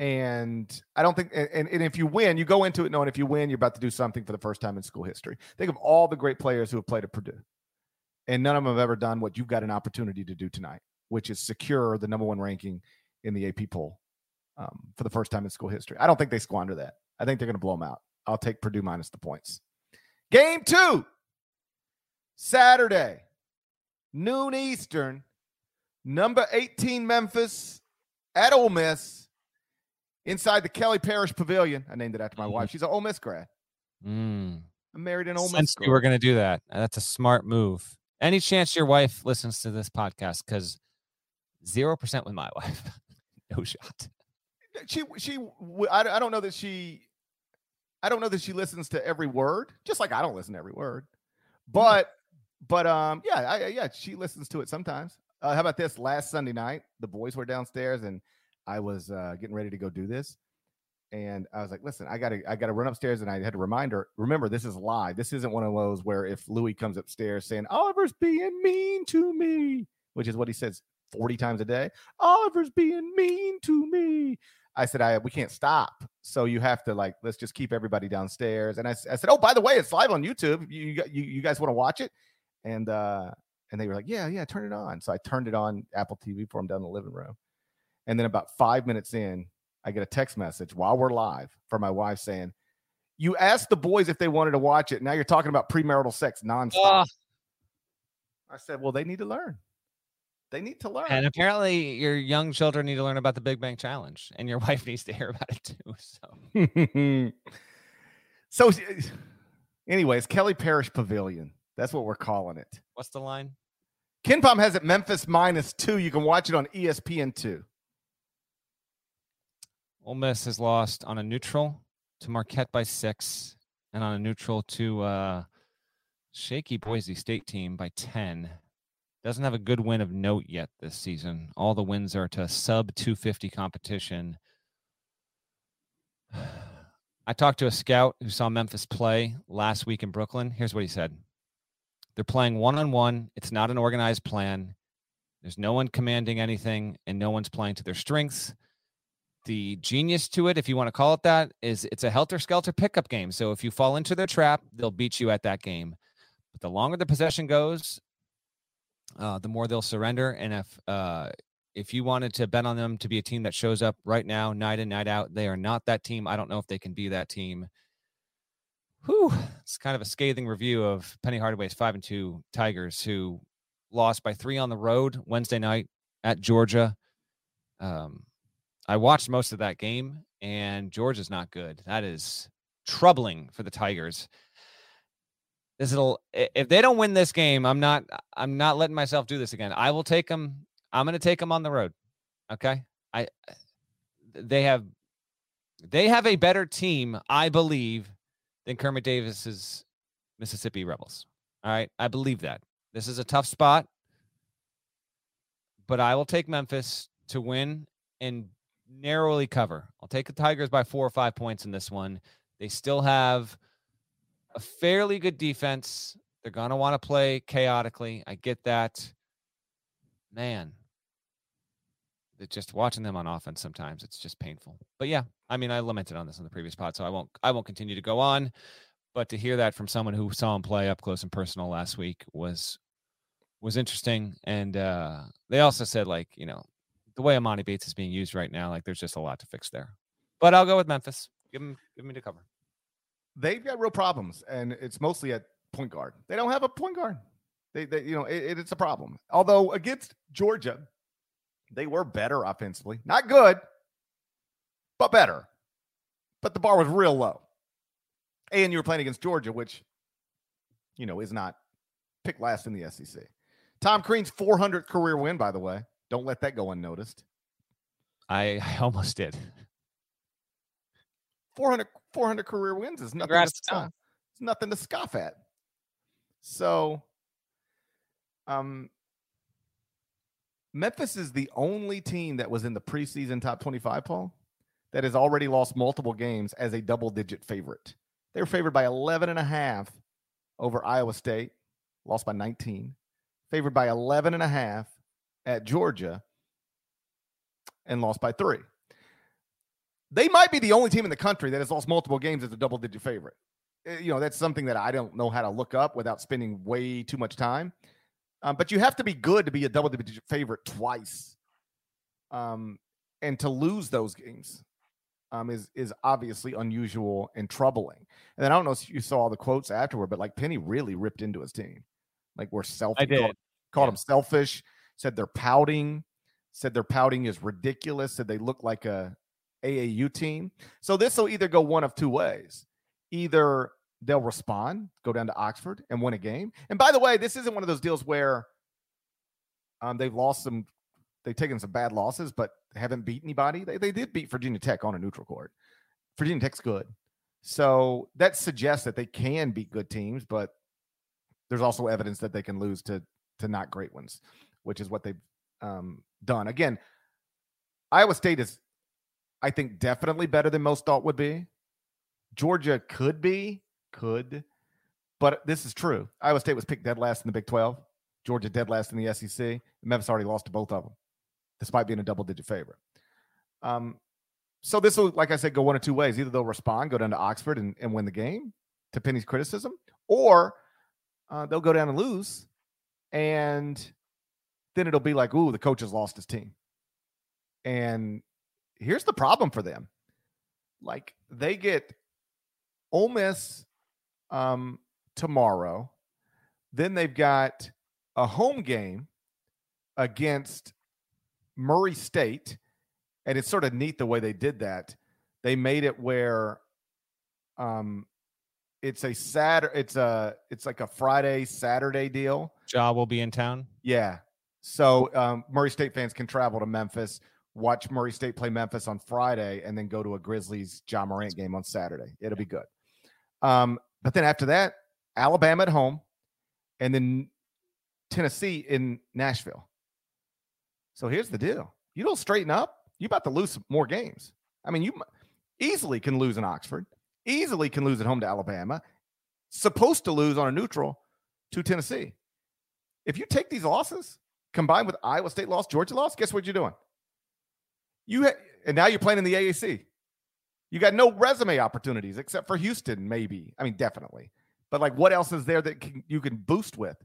And I don't think, and, and if you win, you go into it knowing if you win, you're about to do something for the first time in school history. Think of all the great players who have played at Purdue. And none of them have ever done what you've got an opportunity to do tonight, which is secure the number one ranking in the A P poll um, for the first time in school history. I don't think they squander that. I think they're going to blow them out. I'll take Purdue minus the points. Game two, Saturday, noon Eastern, number eighteen Memphis at Ole Miss inside the Kelly Parish Pavilion. I named it after my mm. wife. She's an Ole Miss grad. Mm. I'm married in Ole Miss. Since you were going to do that, that's a smart move. Any chance your wife listens to this podcast? Because zero percent with my wife, no shot. She she I I don't know that she I don't know that she listens to every word. Just like I don't listen to every word, but but um yeah I, yeah she listens to it sometimes. Uh, how about this? Last Sunday night, the boys were downstairs and I was uh, getting ready to go do this. And I was like, listen, I gotta, I gotta run upstairs, and I had to remind her. Remember, this is live. This isn't one of those where if Louis comes upstairs saying Oliver's being mean to me, which is what he says forty times a day, Oliver's being mean to me. I said, I we can't stop, so you have to like let's just keep everybody downstairs. And I, I said, oh, by the way, it's live on YouTube. You you you guys want to watch it? And uh, and they were like, yeah, yeah, turn it on. So I turned it on Apple T V for them down in the living room, and then about five minutes in, I get a text message while we're live from my wife saying, you asked the boys if they wanted to watch it. Now you're talking about premarital sex nonstop. Uh, I said, well, they need to learn. They need to learn. And apparently your young children need to learn about the Big Bang Challenge, and your wife needs to hear about it too. So, so anyways, Kelly Parish Pavilion. That's what we're calling it. What's the line? Ken Palm has it Memphis minus two. You can watch it on E S P N two. Ole Miss has lost on a neutral to Marquette by six, and on a neutral to uh, shaky Boise State team by ten. Doesn't have a good win of note yet this season. All the wins are to sub two fifty competition. I talked to a scout who saw Memphis play last week in Brooklyn. Here's what he said. They're playing one-on-one. It's not an organized plan. There's no one commanding anything, and no one's playing to their strengths. The genius to it, if you want to call it that, is it's a helter-skelter pickup game. So if you fall into their trap, they'll beat you at that game. But the longer the possession goes, uh, the more they'll surrender. And if uh, if you wanted to bet on them to be a team that shows up right now, night in, night out, they are not that team. I don't know if they can be that team. Whew, it's kind of a scathing review of Penny Hardaway's five and two Tigers, who lost by three on the road Wednesday night at Georgia. Um I watched most of that game, and Georgia's not good. That is troubling for the Tigers. This will if they don't win this game, I'm not I'm not letting myself do this again. I will take them. I'm going to take them on the road. Okay? I they have they have a better team, I believe, than Kermit Davis's Mississippi Rebels. All right? I believe that. This is a tough spot, but I will take Memphis to win and narrowly cover. I'll take the Tigers by four or five points in this one. They still have a fairly good defense. They're going to want to play chaotically. I get that. Man, it's just watching them on offense sometimes, it's just painful. But yeah, I mean, I lamented on this on the previous pod, so I won't I won't continue to go on. But to hear that from someone who saw him play up close and personal last week was was interesting. And uh, they also said, like, you know, the way Amani Bates is being used right now, like, there's just a lot to fix there. But I'll go with Memphis. Give them, give me the cover. They've got real problems, and it's mostly at point guard. They don't have a point guard. They, they you know, it, it, it's a problem. Although against Georgia, they were better offensively. Not good, but better. But the bar was real low. And you were playing against Georgia, which, you know, is not picked last in the S E C. Tom Crean's four hundredth career win, by the way. Don't let that go unnoticed. I, I almost did. four hundred, four hundred career wins is nothing to, scoff, it's nothing to scoff at. So, um, Memphis is the only team that was in the preseason top twenty-five, Paul, that has already lost multiple games as a double-digit favorite. They were favored by eleven and a half over Iowa State, lost by nineteen, favored by eleven and a half at Georgia, and lost by three. They might be the only team in the country that has lost multiple games as a double-digit favorite. You know, that's something that I don't know how to look up without spending way too much time. Um, but you have to be good to be a double-digit favorite twice. Um, and to lose those games um, is is obviously unusual and troubling. And then I don't know if you saw all the quotes afterward, but, like, Penny really ripped into his team. Like, we're selfish. I did. Called, called yeah. them selfish. Said they're pouting. Said their pouting is ridiculous. Said they look like a A A U team. So this will either go one of two ways. Either they'll respond, go down to Oxford, and win a game. And by the way, this isn't one of those deals where um, they've lost some, they've taken some bad losses, but haven't beat anybody. They they did beat Virginia Tech on a neutral court. Virginia Tech's good. So that suggests that they can beat good teams, but there's also evidence that they can lose to, to not great ones, which is what they've um, done. Again, Iowa State is, I think, definitely better than most thought would be. Georgia could be, could, but this is true. Iowa State was picked dead last in the Big twelve. Georgia dead last in the S E C. Memphis already lost to both of them, despite being a double-digit favorite. Um, so this will, like I said, go one of two ways. Either they'll respond, go down to Oxford and, and win the game, to Penny's criticism, or uh, they'll go down and lose, and then it'll be like, ooh, the coach has lost his team. And here's the problem for them. Like, they get Ole Miss um, tomorrow. Then they've got a home game against Murray State. And it's sort of neat the way they did that. They made it where um, it's a Saturday, it's a, it's like a Friday, Saturday deal. Ja will be in town. Yeah. So um, Murray State fans can travel to Memphis, watch Murray State play Memphis on Friday, and then go to a Grizzlies John Morant game on Saturday. It'll be good. Um, but then after that, Alabama at home, and then Tennessee in Nashville. So here's the deal. You don't straighten up, you're about to lose some more games. I mean, you easily can lose in Oxford, easily can lose at home to Alabama, supposed to lose on a neutral to Tennessee. If you take these losses, combined with Iowa State loss, Georgia loss, guess what you're doing? You ha- and now you're playing in the A A C. You got no resume opportunities except for Houston, maybe. I mean, definitely. But, like, what else is there that can, you can boost with?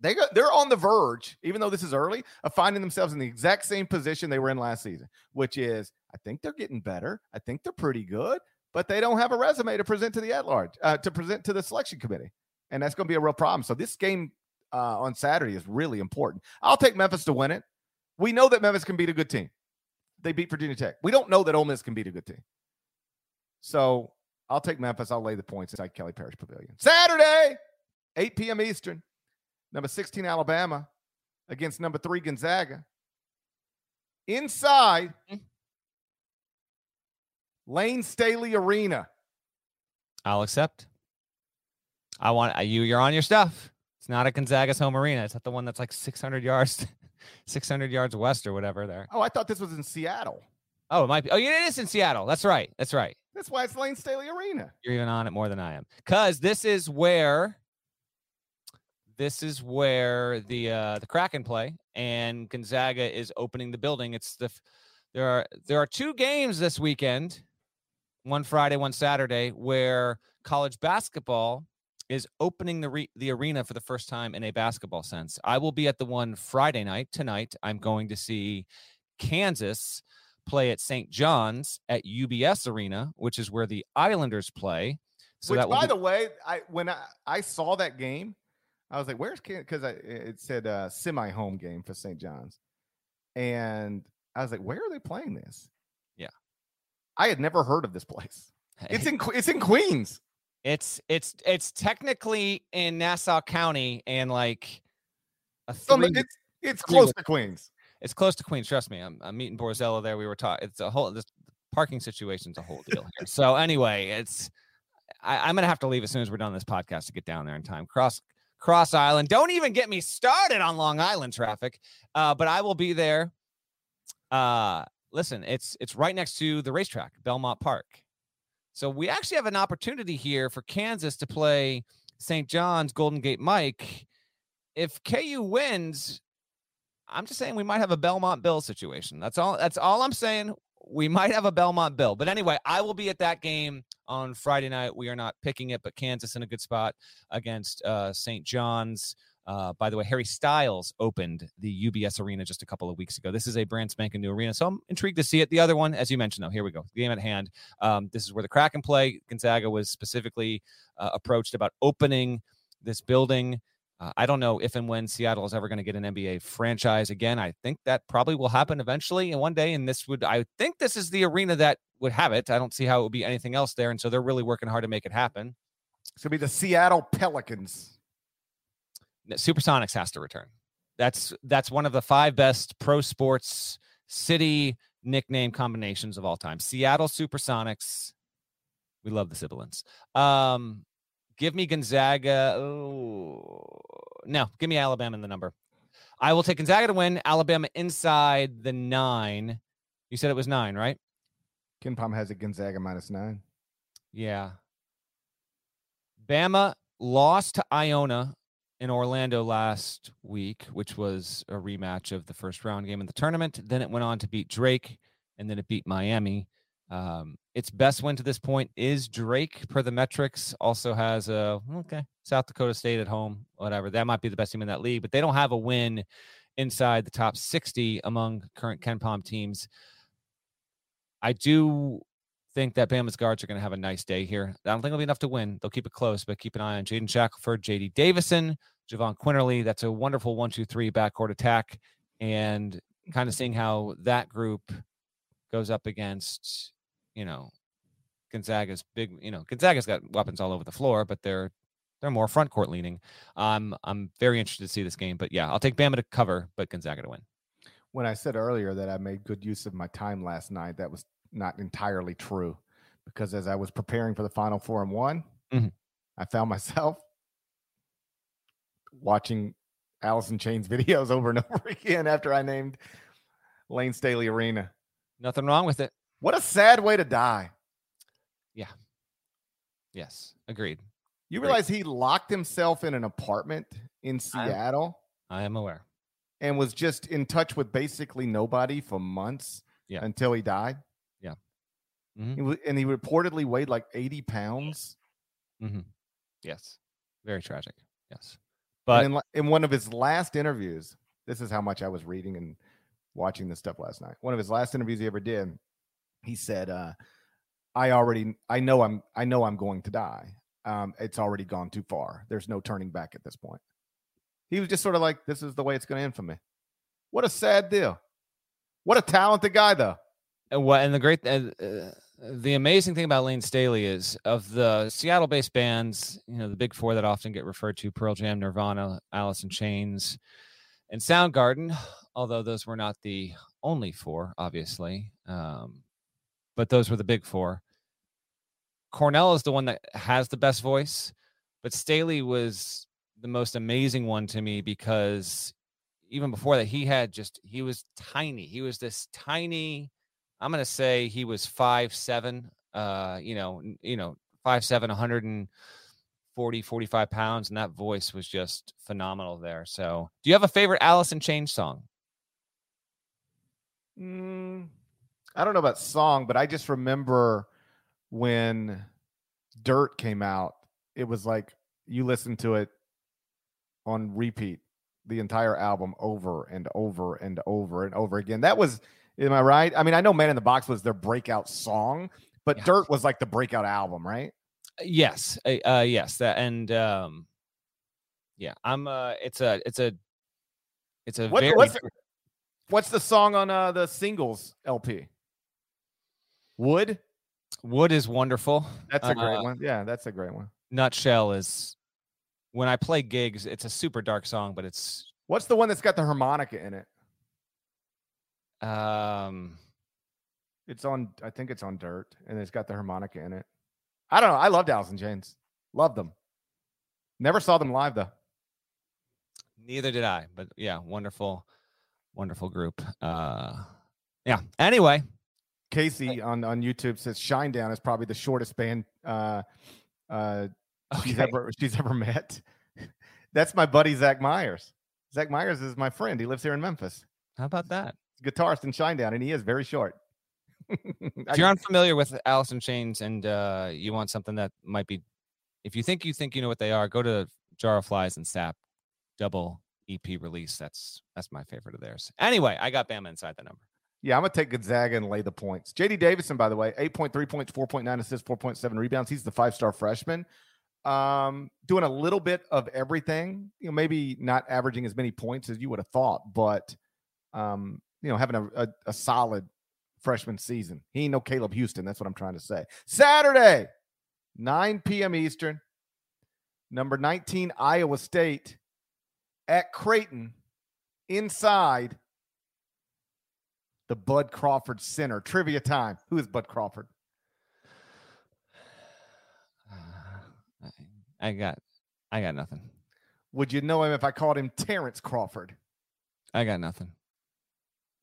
They go, they're on the verge, even though this is early, of finding themselves in the exact same position they were in last season, which is, I think they're getting better. I think they're pretty good, but they don't have a resume to present to the at-large, uh, to present to the selection committee, and that's going to be a real problem. So this game uh, on Saturday is really important. I'll take Memphis to win it. We know that Memphis can beat a good team. They beat Virginia Tech. We don't know that Ole Miss can beat a good team. So I'll take Memphis. I'll lay the points inside Kelly Parish Pavilion. Saturday, eight p.m. Eastern, number sixteen Alabama against number three Gonzaga. Inside Lane Staley Arena. I'll accept. I want you. You're on your stuff. It's not a Gonzaga's home arena. It's not the one that's like six hundred yards. six hundred yards west or whatever there. Oh, I thought this was in Seattle. Oh, it might be. Oh, yeah, it is in Seattle. That's right. That's right. That's why it's Lane Staley Arena. You're even on it more than I am. Because this is where this is where the uh, the Kraken play, and Gonzaga is opening the building. It's the there are there are two games this weekend, one Friday, one Saturday, where college basketball is opening the re- the arena for the first time in a basketball sense. I will be at the one Friday night. Tonight, I'm going to see Kansas play at Saint John's at U B S Arena, which is where the Islanders play. So which, that by be- the way, I when I, I saw that game, I was like, where's Kansas? Because it said uh, semi-home game for Saint John's. And I was like, where are they playing this? Yeah. I had never heard of this place. Hey. It's in it's in Queens. It's it's it's technically in Nassau County, and like a three, it's it's close three, to Queens. It's close to Queens. Trust me, I'm, I'm meeting Borzello there. We were talking. It's a whole this parking situation's a whole deal here. So anyway, it's I, I'm gonna have to leave as soon as we're done this podcast to get down there in time. Cross Cross Island. Don't even get me started on Long Island traffic. Uh, but I will be there. Uh, listen, it's it's right next to the racetrack, Belmont Park. So we actually have an opportunity here for Kansas to play Saint John's Golden Gate Mike. If K U wins, I'm just saying we might have a Belmont Bill situation. That's all. That's all I'm saying. We might have a Belmont Bill. But anyway, I will be at that game on Friday night. We are not picking it, but Kansas in a good spot against uh, Saint John's. Uh, by the way, Harry Styles opened the U B S Arena just a couple of weeks ago. This is a brand spanking new arena, so I'm intrigued to see it. The other one, as you mentioned, though, here we go. The game at hand. Um, this is where the Kraken play. Gonzaga was specifically uh, approached about opening this building. Uh, I don't know if and when Seattle is ever going to get an N B A franchise again. I think that probably will happen eventually and one day, and this would, I think this is the arena that would have it. I don't see how it would be anything else there, and so they're really working hard to make it happen. It's going to be the Seattle Pelicans. Supersonics has to return. That's that's one of the five best pro sports city nickname combinations of all time. Seattle Supersonics. We love the sibilants. Um, give me Gonzaga. Oh, no, give me Alabama in the number. I will take Gonzaga to win. Alabama inside the nine. You said it was nine, right? Ken Palm has a Gonzaga minus nine. Yeah. Bama lost to Iona in Orlando last week, which was a rematch of the first round game in the tournament. Then it went on to beat Drake, and then it beat Miami. Um, its best win to this point is Drake, per the metrics. Also has a, okay, South Dakota State at home, whatever. That might be the best team in that league, but they don't have a win inside the top sixty among current KenPom teams. I do think that Bama's guards are going to have a nice day here. I don't think it'll be enough to win. They'll keep it close, but keep an eye on Jaden Shackelford, J D Davison, Javon Quinterly. That's a wonderful one, two, three backcourt attack, and kind of seeing how that group goes up against, you know, Gonzaga's big, you know, Gonzaga's got weapons all over the floor, but they're, they're more front court leaning. Um, I'm very interested to see this game, but yeah, I'll take Bama to cover, but Gonzaga to win. When I said earlier that I made good use of my time last night, that was not entirely true, because as I was preparing for the Final Four and one, mm-hmm. I found myself watching Allison Chain's videos over and over again after I named Lane Staley Arena. Nothing wrong with it. What a sad way to die. Yeah. Yes. Agreed. You Great. Realize he locked himself in an apartment in Seattle. I am, I am aware. And was just in touch with basically nobody for months yeah. until he died. Mm-hmm. And he reportedly weighed like eighty pounds. Mm-hmm. Yes. Very tragic. Yes. But in, in one of his last interviews, this is how much I was reading and watching this stuff last night. One of his last interviews he ever did, he said, uh, I already, I know I'm, I know I'm going to die. Um, it's already gone too far. There's no turning back at this point. He was just sort of like, this is the way it's going to end for me. What a sad deal. What a talented guy though. And what, and the great, uh, uh, the amazing thing about Lane Staley is, of the Seattle-based bands, you know, the big four that often get referred to, Pearl Jam, Nirvana, Alice in Chains, and Soundgarden, although those were not the only four, obviously, um, but those were the big four. Cornell is the one that has the best voice, but Staley was the most amazing one to me, because even before that, he had just, he was tiny. He was this tiny... I'm going to say he was five seven, uh, you know, you know, five seven, one hundred forty forty, forty-five pounds, and that voice was just phenomenal there. So do you have a favorite Alice in Chains song? Mm, I don't know about song, but I just remember when Dirt came out, it was like you listened to it on repeat, the entire album over and over and over and over again. That was, am I right? I mean, I know Man in the Box was their breakout song, but yeah. Dirt was like the breakout album, right? Yes. Uh, yes. That, and um, yeah, I'm uh, it's a, it's a, it's a, what, very, what's, the, what's the song on uh, the Singles L P? Wood. Wood is wonderful. That's a great uh, one. Yeah. That's a great one. Nutshell is, when I play gigs, it's a super dark song, but it's, what's the one that's got the harmonica in it? Um, it's on, I think it's on Dirt, and it's got the harmonica in it. I don't know. I loved Alice in Chains. Loved them. Never saw them live, though. Neither did I. But, yeah, wonderful, wonderful group. Uh, yeah. Anyway. Casey on, on YouTube says Shinedown is probably the shortest band uh, uh, okay. she's, ever, she's ever met. That's my buddy, Zach Myers. Zach Myers is my friend. He lives here in Memphis. How about that? He's a guitarist in Shinedown, and he is very short. If you're unfamiliar with Alice in Chains and uh, you want something that might be, if you think you think you know what they are, go to Jar of Flies and Sap double E P release. That's that's my favorite of theirs. Anyway, I got Bama inside the number. Yeah, I'm going to take Gonzaga and lay the points. J D Davison, by the way, eight point three points, four point nine assists, four point seven rebounds. He's the five-star freshman. Um, doing a little bit of everything. You know, maybe not averaging as many points as you would have thought, but um, you know, having a, a, a solid freshman season. He ain't no Caleb Houstan. That's what I'm trying to say. Saturday, nine p.m. Eastern, number nineteen, Iowa State at Creighton inside the Bud Crawford Center. Trivia time. Who is Bud Crawford? Uh, I got, I got nothing. Would you know him if I called him Terrence Crawford? I got nothing.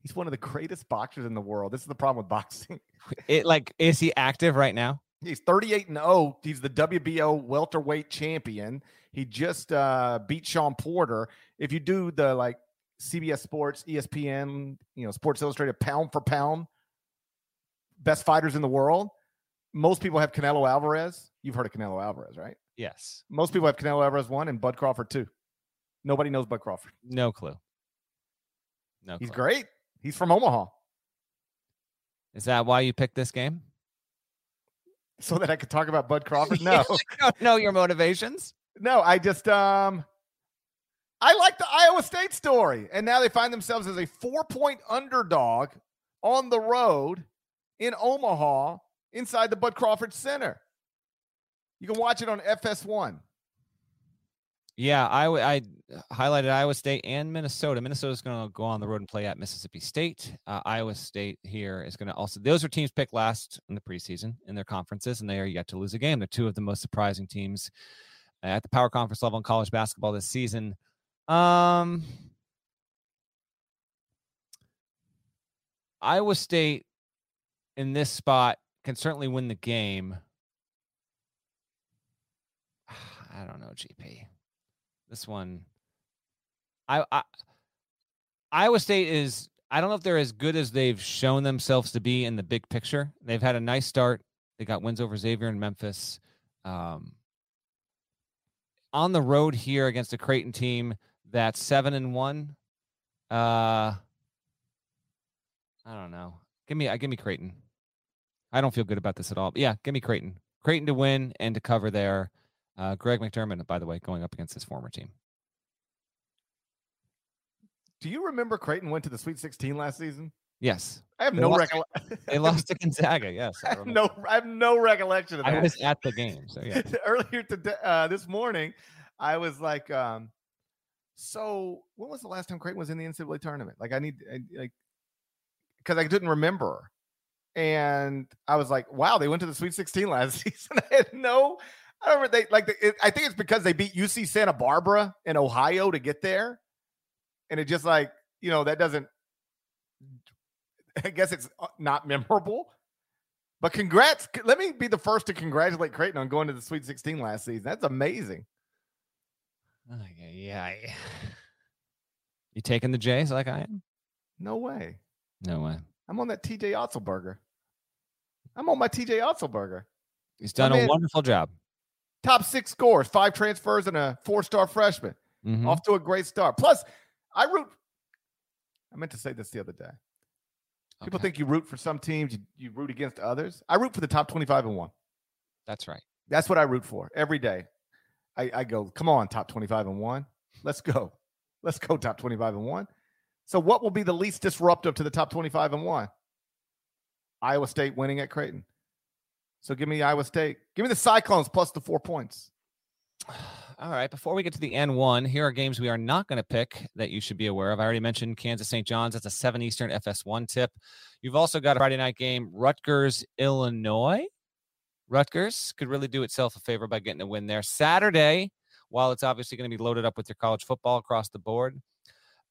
He's one of the greatest boxers in the world. This is the problem with boxing. It like, is he active right now? He's thirty-eight and oh. He's the W B O welterweight champion. He just uh, beat Sean Porter. If you do the like C B S Sports, E S P N, you know, Sports Illustrated, pound for pound, best fighters in the world. Most people have Canelo Alvarez. You've heard of Canelo Alvarez, right? Yes. Most people have Canelo Alvarez one and Bud Crawford two. Nobody knows Bud Crawford. No clue. No clue. He's great. He's from Omaha. Is that why you picked this game? So that I could talk about Bud Crawford? No. No, no, your motivations? No, I just, um, I like the Iowa State story. And now they find themselves as a four-point underdog on the road in Omaha inside the Bud Crawford Center. You can watch it on F S one. Yeah, I, I highlighted Iowa State and Minnesota. Minnesota's going to go on the road and play at Mississippi State. Uh, Iowa State here is going to also – those are teams picked last in the preseason in their conferences, and they are yet to lose a game. They're two of the most surprising teams at the power conference level in college basketball this season. Um, Iowa State in this spot can certainly win the game. I don't know, G P. This one, I, I, Iowa State is, I don't know if they're as good as they've shown themselves to be in the big picture. They've had a nice start. They got wins over Xavier and Memphis. Um, on the road here against a Creighton team that's seven and one. Uh, I don't know. Give me, I give me Creighton. I don't feel good about this at all. But yeah, give me Creighton. Creighton to win and to cover there. Uh, Greg McDermott, by the way, going up against his former team. Do you remember Creighton went to the Sweet sixteen last season? Yes. I have they no recollection. They lost to Gonzaga, yes. I, I, have no, I have no recollection of that. I was at the game, so yeah. Earlier today, uh, this morning, I was like, um, so when was the last time Creighton was in the N C A A tournament? Like, I need, I, like, because I didn't remember. And I was like, wow, they went to the Sweet sixteen last season. I had no... I remember they like. It, I think it's because they beat U C Santa Barbara and Ohio to get there, and it just like you know that doesn't. I guess it's not memorable, But congrats. Let me be the first to congratulate Creighton on going to the Sweet sixteen last season. That's amazing. Yeah. You taking the Jays like I am? No way. No way. I'm on that T J Otzelberger. I'm on my T J Otzelberger. He's done my a man, wonderful job. Top six scores, five transfers, and a four-star freshman. Mm-hmm. Off to a great start. Plus, I root. I meant to say this the other day. People okay. think you root for some teams, you, you root against others. I root for the top twenty-five and one. That's right. That's what I root for every day. I, I go, come on, top twenty-five and one. Let's go. Let's go, top twenty-five and one. So what will be the least disruptive to the top twenty-five and one? Iowa State winning at Creighton. So give me Iowa State. Give me the Cyclones plus the four points. All right, before we get to the N one, here are games we are not going to pick that you should be aware of. I already mentioned Kansas Saint John's. That's a seven Eastern F S one tip. You've also got a Friday night game, Rutgers, Illinois. Rutgers could really do itself a favor by getting a win there. Saturday, while it's obviously going to be loaded up with your college football across the board,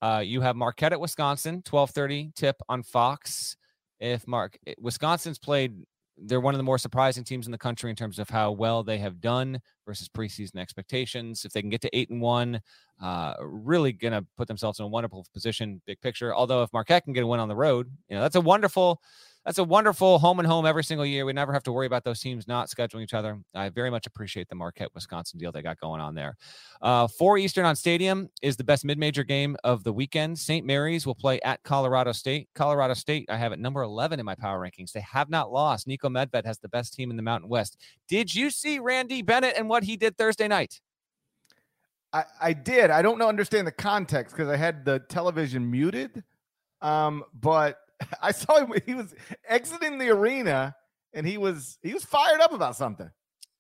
uh, you have Marquette at Wisconsin, twelve thirty tip on Fox. If Mark, Wisconsin's played... They're one of the more surprising teams in the country in terms of how well they have done versus preseason expectations. If they can get to eight and one, uh, really going to put themselves in a wonderful position, big picture. Although if Marquette can get a win on the road, you know, that's a wonderful, that's a wonderful home and home every single year. We never have to worry about those teams not scheduling each other. I very much appreciate the Marquette Wisconsin deal they got going on there. Uh, four Eastern on Stadium is the best mid-major game of the weekend. Saint Mary's will play at Colorado State. Colorado State, I have at number eleven in my power rankings. They have not lost. Nico Medved has the best team in the Mountain West. Did you see Randy Bennett and what he did Thursday night? I, I did. I don't know, understand the context because I had the television muted, um, but I saw him. He was exiting the arena, and he was he was fired up about something.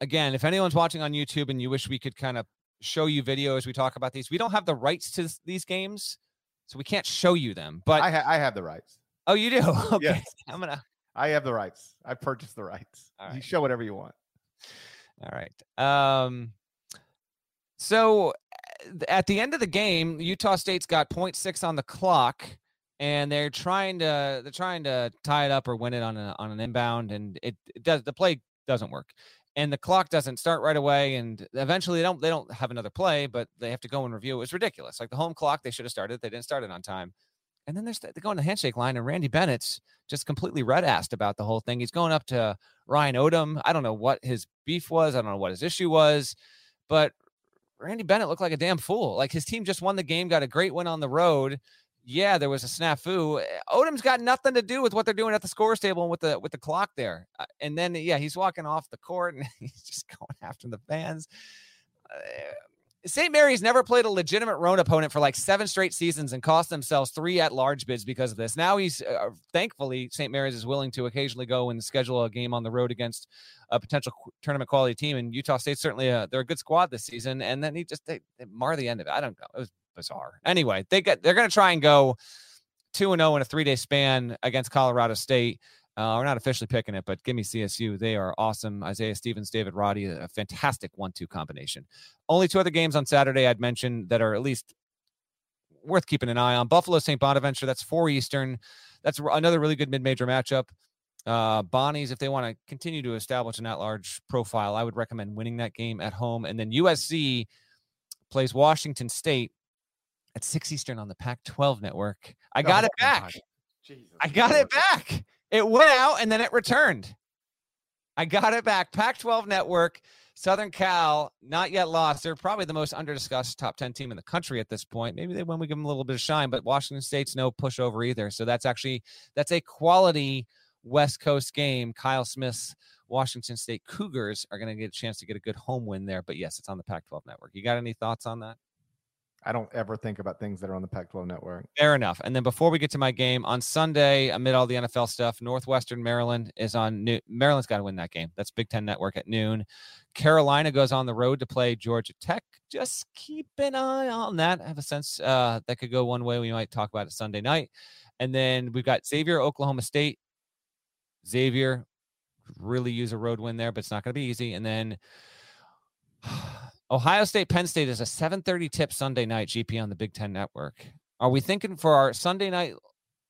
Again, if anyone's watching on YouTube and you wish we could kind of show you video as we talk about these, we don't have the rights to these games, so we can't show you them. But I, ha- I have the rights. Oh, you do? Okay. Yes. I'm gonna. I have the rights. I purchased the rights. All right. You show whatever you want. All right. Um. So at the end of the game, Utah State's got point six on the clock, and they're trying to they're trying to tie it up or win it on a, on an inbound, and it, it does the play doesn't work, and the clock doesn't start right away, and eventually they don't they don't have another play, but they have to go and review. It was ridiculous. Like the home clock, they should have started. They didn't start it on time, and then they're, st- they're going to the handshake line, and Randy Bennett's just completely red-assed about the whole thing. He's going up to Ryan Odom. I don't know what his beef was. I don't know what his issue was, but Randy Bennett looked like a damn fool. Like his team just won the game, got a great win on the road. Yeah, there was a snafu. Odom's got nothing to do with what they're doing at the scores table and with the with the clock there. And then, yeah, he's walking off the court and he's just going after the fans. Uh, Saint Mary's never played a legitimate road opponent for like seven straight seasons and cost themselves three at-large bids because of this. Now he's uh, thankfully Saint Mary's is willing to occasionally go and schedule a game on the road against a potential tournament quality team. And Utah State certainly uh, they're a good squad this season. And then he just they, they mar the end of it. I don't know. It was bizarre. Anyway, they got they're going to try and go two and zero in a three day span against Colorado State. Uh, we're not officially picking it, but give me C S U. They are awesome. Isaiah Stevens, David Roddy, a fantastic one two combination. Only two other games on Saturday I'd mention that are at least worth keeping an eye on. Buffalo Saint Bonaventure, that's four Eastern. That's another really good mid-major matchup. Uh, Bonnies, if they want to continue to establish an at-large profile, I would recommend winning that game at home. And then U S C plays Washington State at six Eastern on the Pac twelve network. I got oh, it back. Jesus I got Lord. it back. It went out and then it returned. I got it back. Pac twelve network, Southern Cal, not yet lost. They're probably the most underdiscussed top ten team in the country at this point. Maybe they win, we give them a little bit of shine, but Washington State's no pushover either. So that's actually, that's a quality West Coast game. Kyle Smith's Washington State Cougars are going to get a chance to get a good home win there. But yes, it's on the Pac twelve network. You got any thoughts on that? I don't ever think about things that are on the Pac twelve network. Fair enough. And then before we get to my game, on Sunday, amid all the N F L stuff, Northwestern Maryland is on new. Maryland's got to win that game. That's Big Ten Network at noon. Carolina goes on the road to play Georgia Tech. Just keep an eye on that. I have a sense uh, that could go one way. We might talk about it Sunday night. And then we've got Xavier, Oklahoma State. Xavier really use a road win there, but it's not going to be easy. And then... Ohio State, Penn State is a seven thirty tip Sunday night G P on the Big Ten Network. Are we thinking for our Sunday night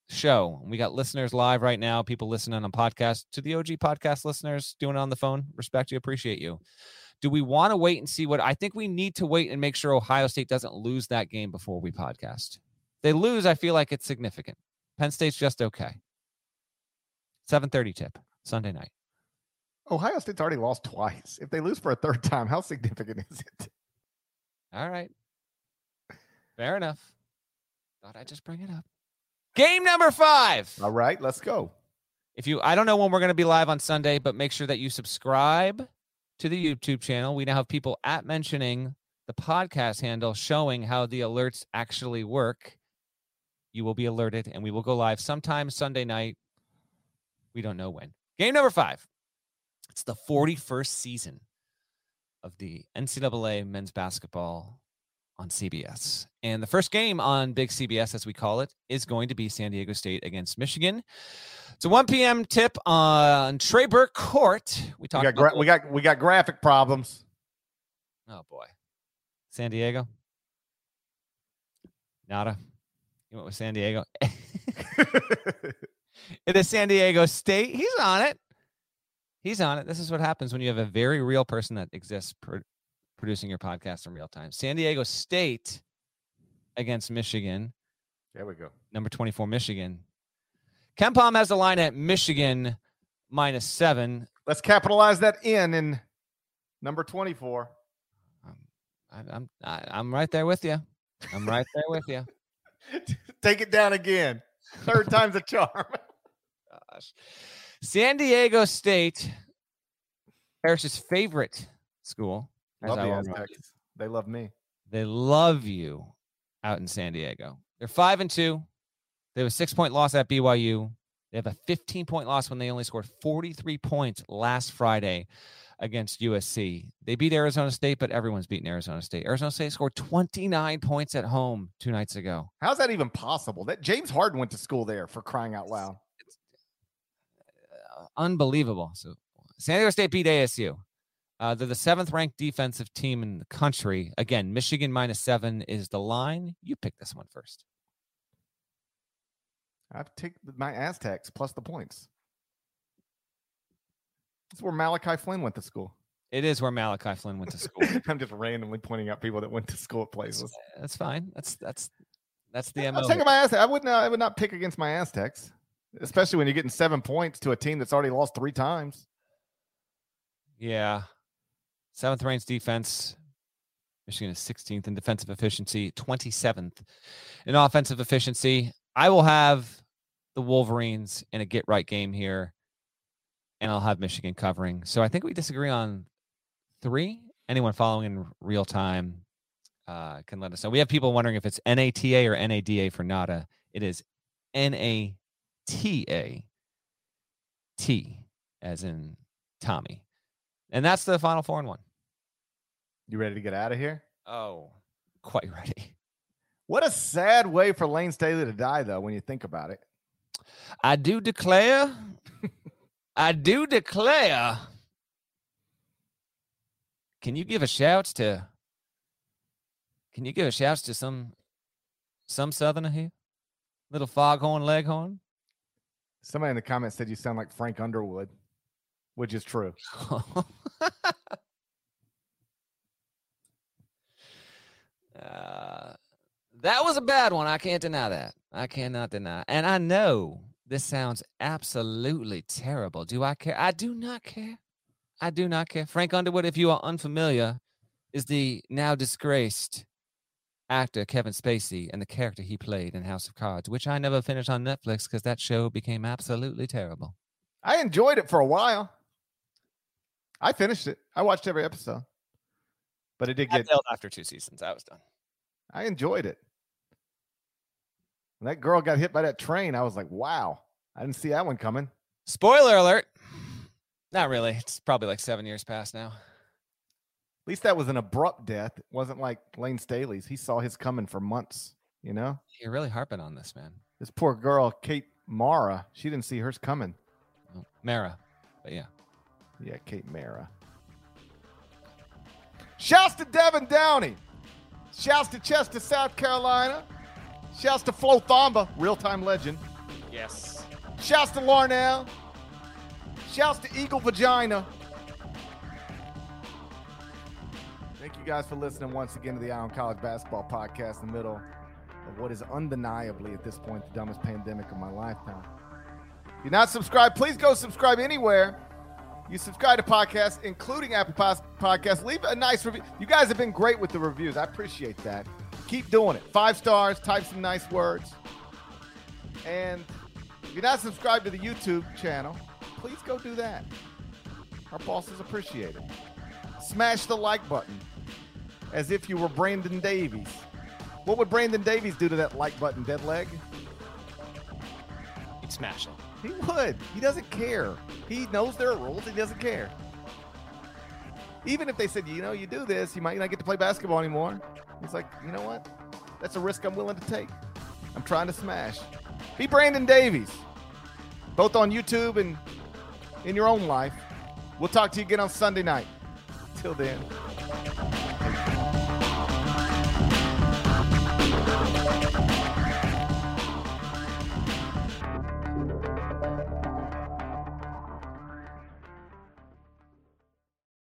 show. We got listeners live right now, people listening on podcast. To the O G podcast listeners doing it on the phone, respect you, appreciate you. Do we want to wait and see what? I think we need to wait and make sure Ohio State doesn't lose that game before we podcast. They lose, I feel like it's significant. Penn State's just okay. seven thirty tip, Sunday night. Ohio State's already lost twice. If they lose for a third time, how significant is it? All right. Fair enough. Thought I'd just bring it up. Game number five. All right, let's go. If you, I don't know when we're going to be live on Sunday, but make sure that you subscribe to the YouTube channel. We now have people at mentioning the podcast handle showing how the alerts actually work. You will be alerted, and we will go live sometime Sunday night. We don't know when. Game number five. It's the forty-first season of the N C double A men's basketball on C B S. And the first game on Big C B S, as we call it, is going to be San Diego State against Michigan. It's a one p.m. tip on Trey Burke Court. We talked. We got, gra- about- we got we got graphic problems. Oh boy, San Diego. Nada. You went with San Diego. It is San Diego State. He's on it. He's on it. This is what happens when you have a very real person that exists per- producing your podcast in real time. San Diego State against Michigan. There we go. Number twenty-four, Michigan. KenPom has the line at Michigan minus seven. Let's capitalize that in in number twenty-four. Um, I, I'm I, I'm right there with you. I'm right there with you. Take it down again. Third time's a charm. Gosh. San Diego State, Parrish's favorite school. Love the Aztecs. They love me. They love you out in San Diego. They're five and two. They have a six-point loss at B Y U. They have a fifteen-point loss when they only scored forty-three points last Friday against U S C. They beat Arizona State, but everyone's beating Arizona State. Arizona State scored twenty-nine points at home two nights ago. How's that even possible? That James Harden went to school there, for crying out loud. It's, it's, uh, unbelievable. So San Diego State beat A S U. Uh, they're the seventh-ranked defensive team in the country. Again, Michigan minus seven is the line. You pick this one first. I've taken my Aztecs plus the points. That's where Malachi Flynn went to school. It is where Malachi Flynn went to school. I'm just randomly pointing out people that went to school at places. That's fine. That's that's that's the M O. I'm taking my Aztecs. I would not. I would not pick against my Aztecs, especially when you're getting seven points to a team that's already lost three times. Yeah, seventh-ranked defense. Michigan is sixteenth in defensive efficiency, twenty-seventh in offensive efficiency. I will have the Wolverines in a get-right game here, and I'll have Michigan covering. So I think we disagree on three. Anyone following in real time uh, can let us know. We have people wondering if it's N A T A or N A D A for nada. It is N A T A T, as in Tommy. And that's the final four and one. You ready to get out of here? Oh, quite ready. What a sad way for Lane Staley to die, though, when you think about it. I do declare. I do declare. Can you give a shout to? Can you give a shout to some, some Southerner here? Little foghorn leghorn. Somebody in the comments said you sound like Frank Underwood, which is true. uh. That was a bad one. I can't deny that. I cannot deny. And I know this sounds absolutely terrible. Do I care? I do not care. I do not care. Frank Underwood, if you are unfamiliar, is the now disgraced actor Kevin Spacey and the character he played in House of Cards, which I never finished on Netflix because that show became absolutely terrible. I enjoyed it for a while. I finished it. I watched every episode. But it did get killed after two seasons. I was done. I enjoyed it. When that girl got hit by that train, I was like, wow, I didn't see that one coming. Spoiler alert. Not really. It's probably like seven years past now. At least that was an abrupt death. It wasn't like Lane Staley's. He saw his coming for months, you know? You're really harping on this, man. This poor girl, Kate Mara, she didn't see hers coming. Oh, Mara, but yeah. Yeah, Kate Mara. Shouts to Devin Downey. Shouts to Chester, South Carolina. Shouts to Flo Thamba, real-time legend. Yes. Shouts to Larnell. Shouts to Eagle Vagina. Thank you guys for listening once again to the Ion College Basketball Podcast in the middle of what is undeniably at this point the dumbest pandemic of my lifetime. If you're not subscribed, please go subscribe anywhere you subscribe to podcasts, including Apple Podcasts. Leave a nice review. You guys have been great with the reviews. I appreciate that. Keep doing it. Five stars, type some nice words. And if you're not subscribed to the YouTube channel, please go do that. Our bosses appreciate it. Smash the like button as if you were Brandon Davies. What would Brandon Davies do to that like button, dead leg? He'd smash it. He would. He doesn't care. He knows there are rules. He doesn't care. Even if they said, you know, you do this, you might not get to play basketball anymore. He's like, you know what? That's a risk I'm willing to take. I'm trying to smash. Be Brandon Davies, both on YouTube and in your own life. We'll talk to you again on Sunday night. Till then.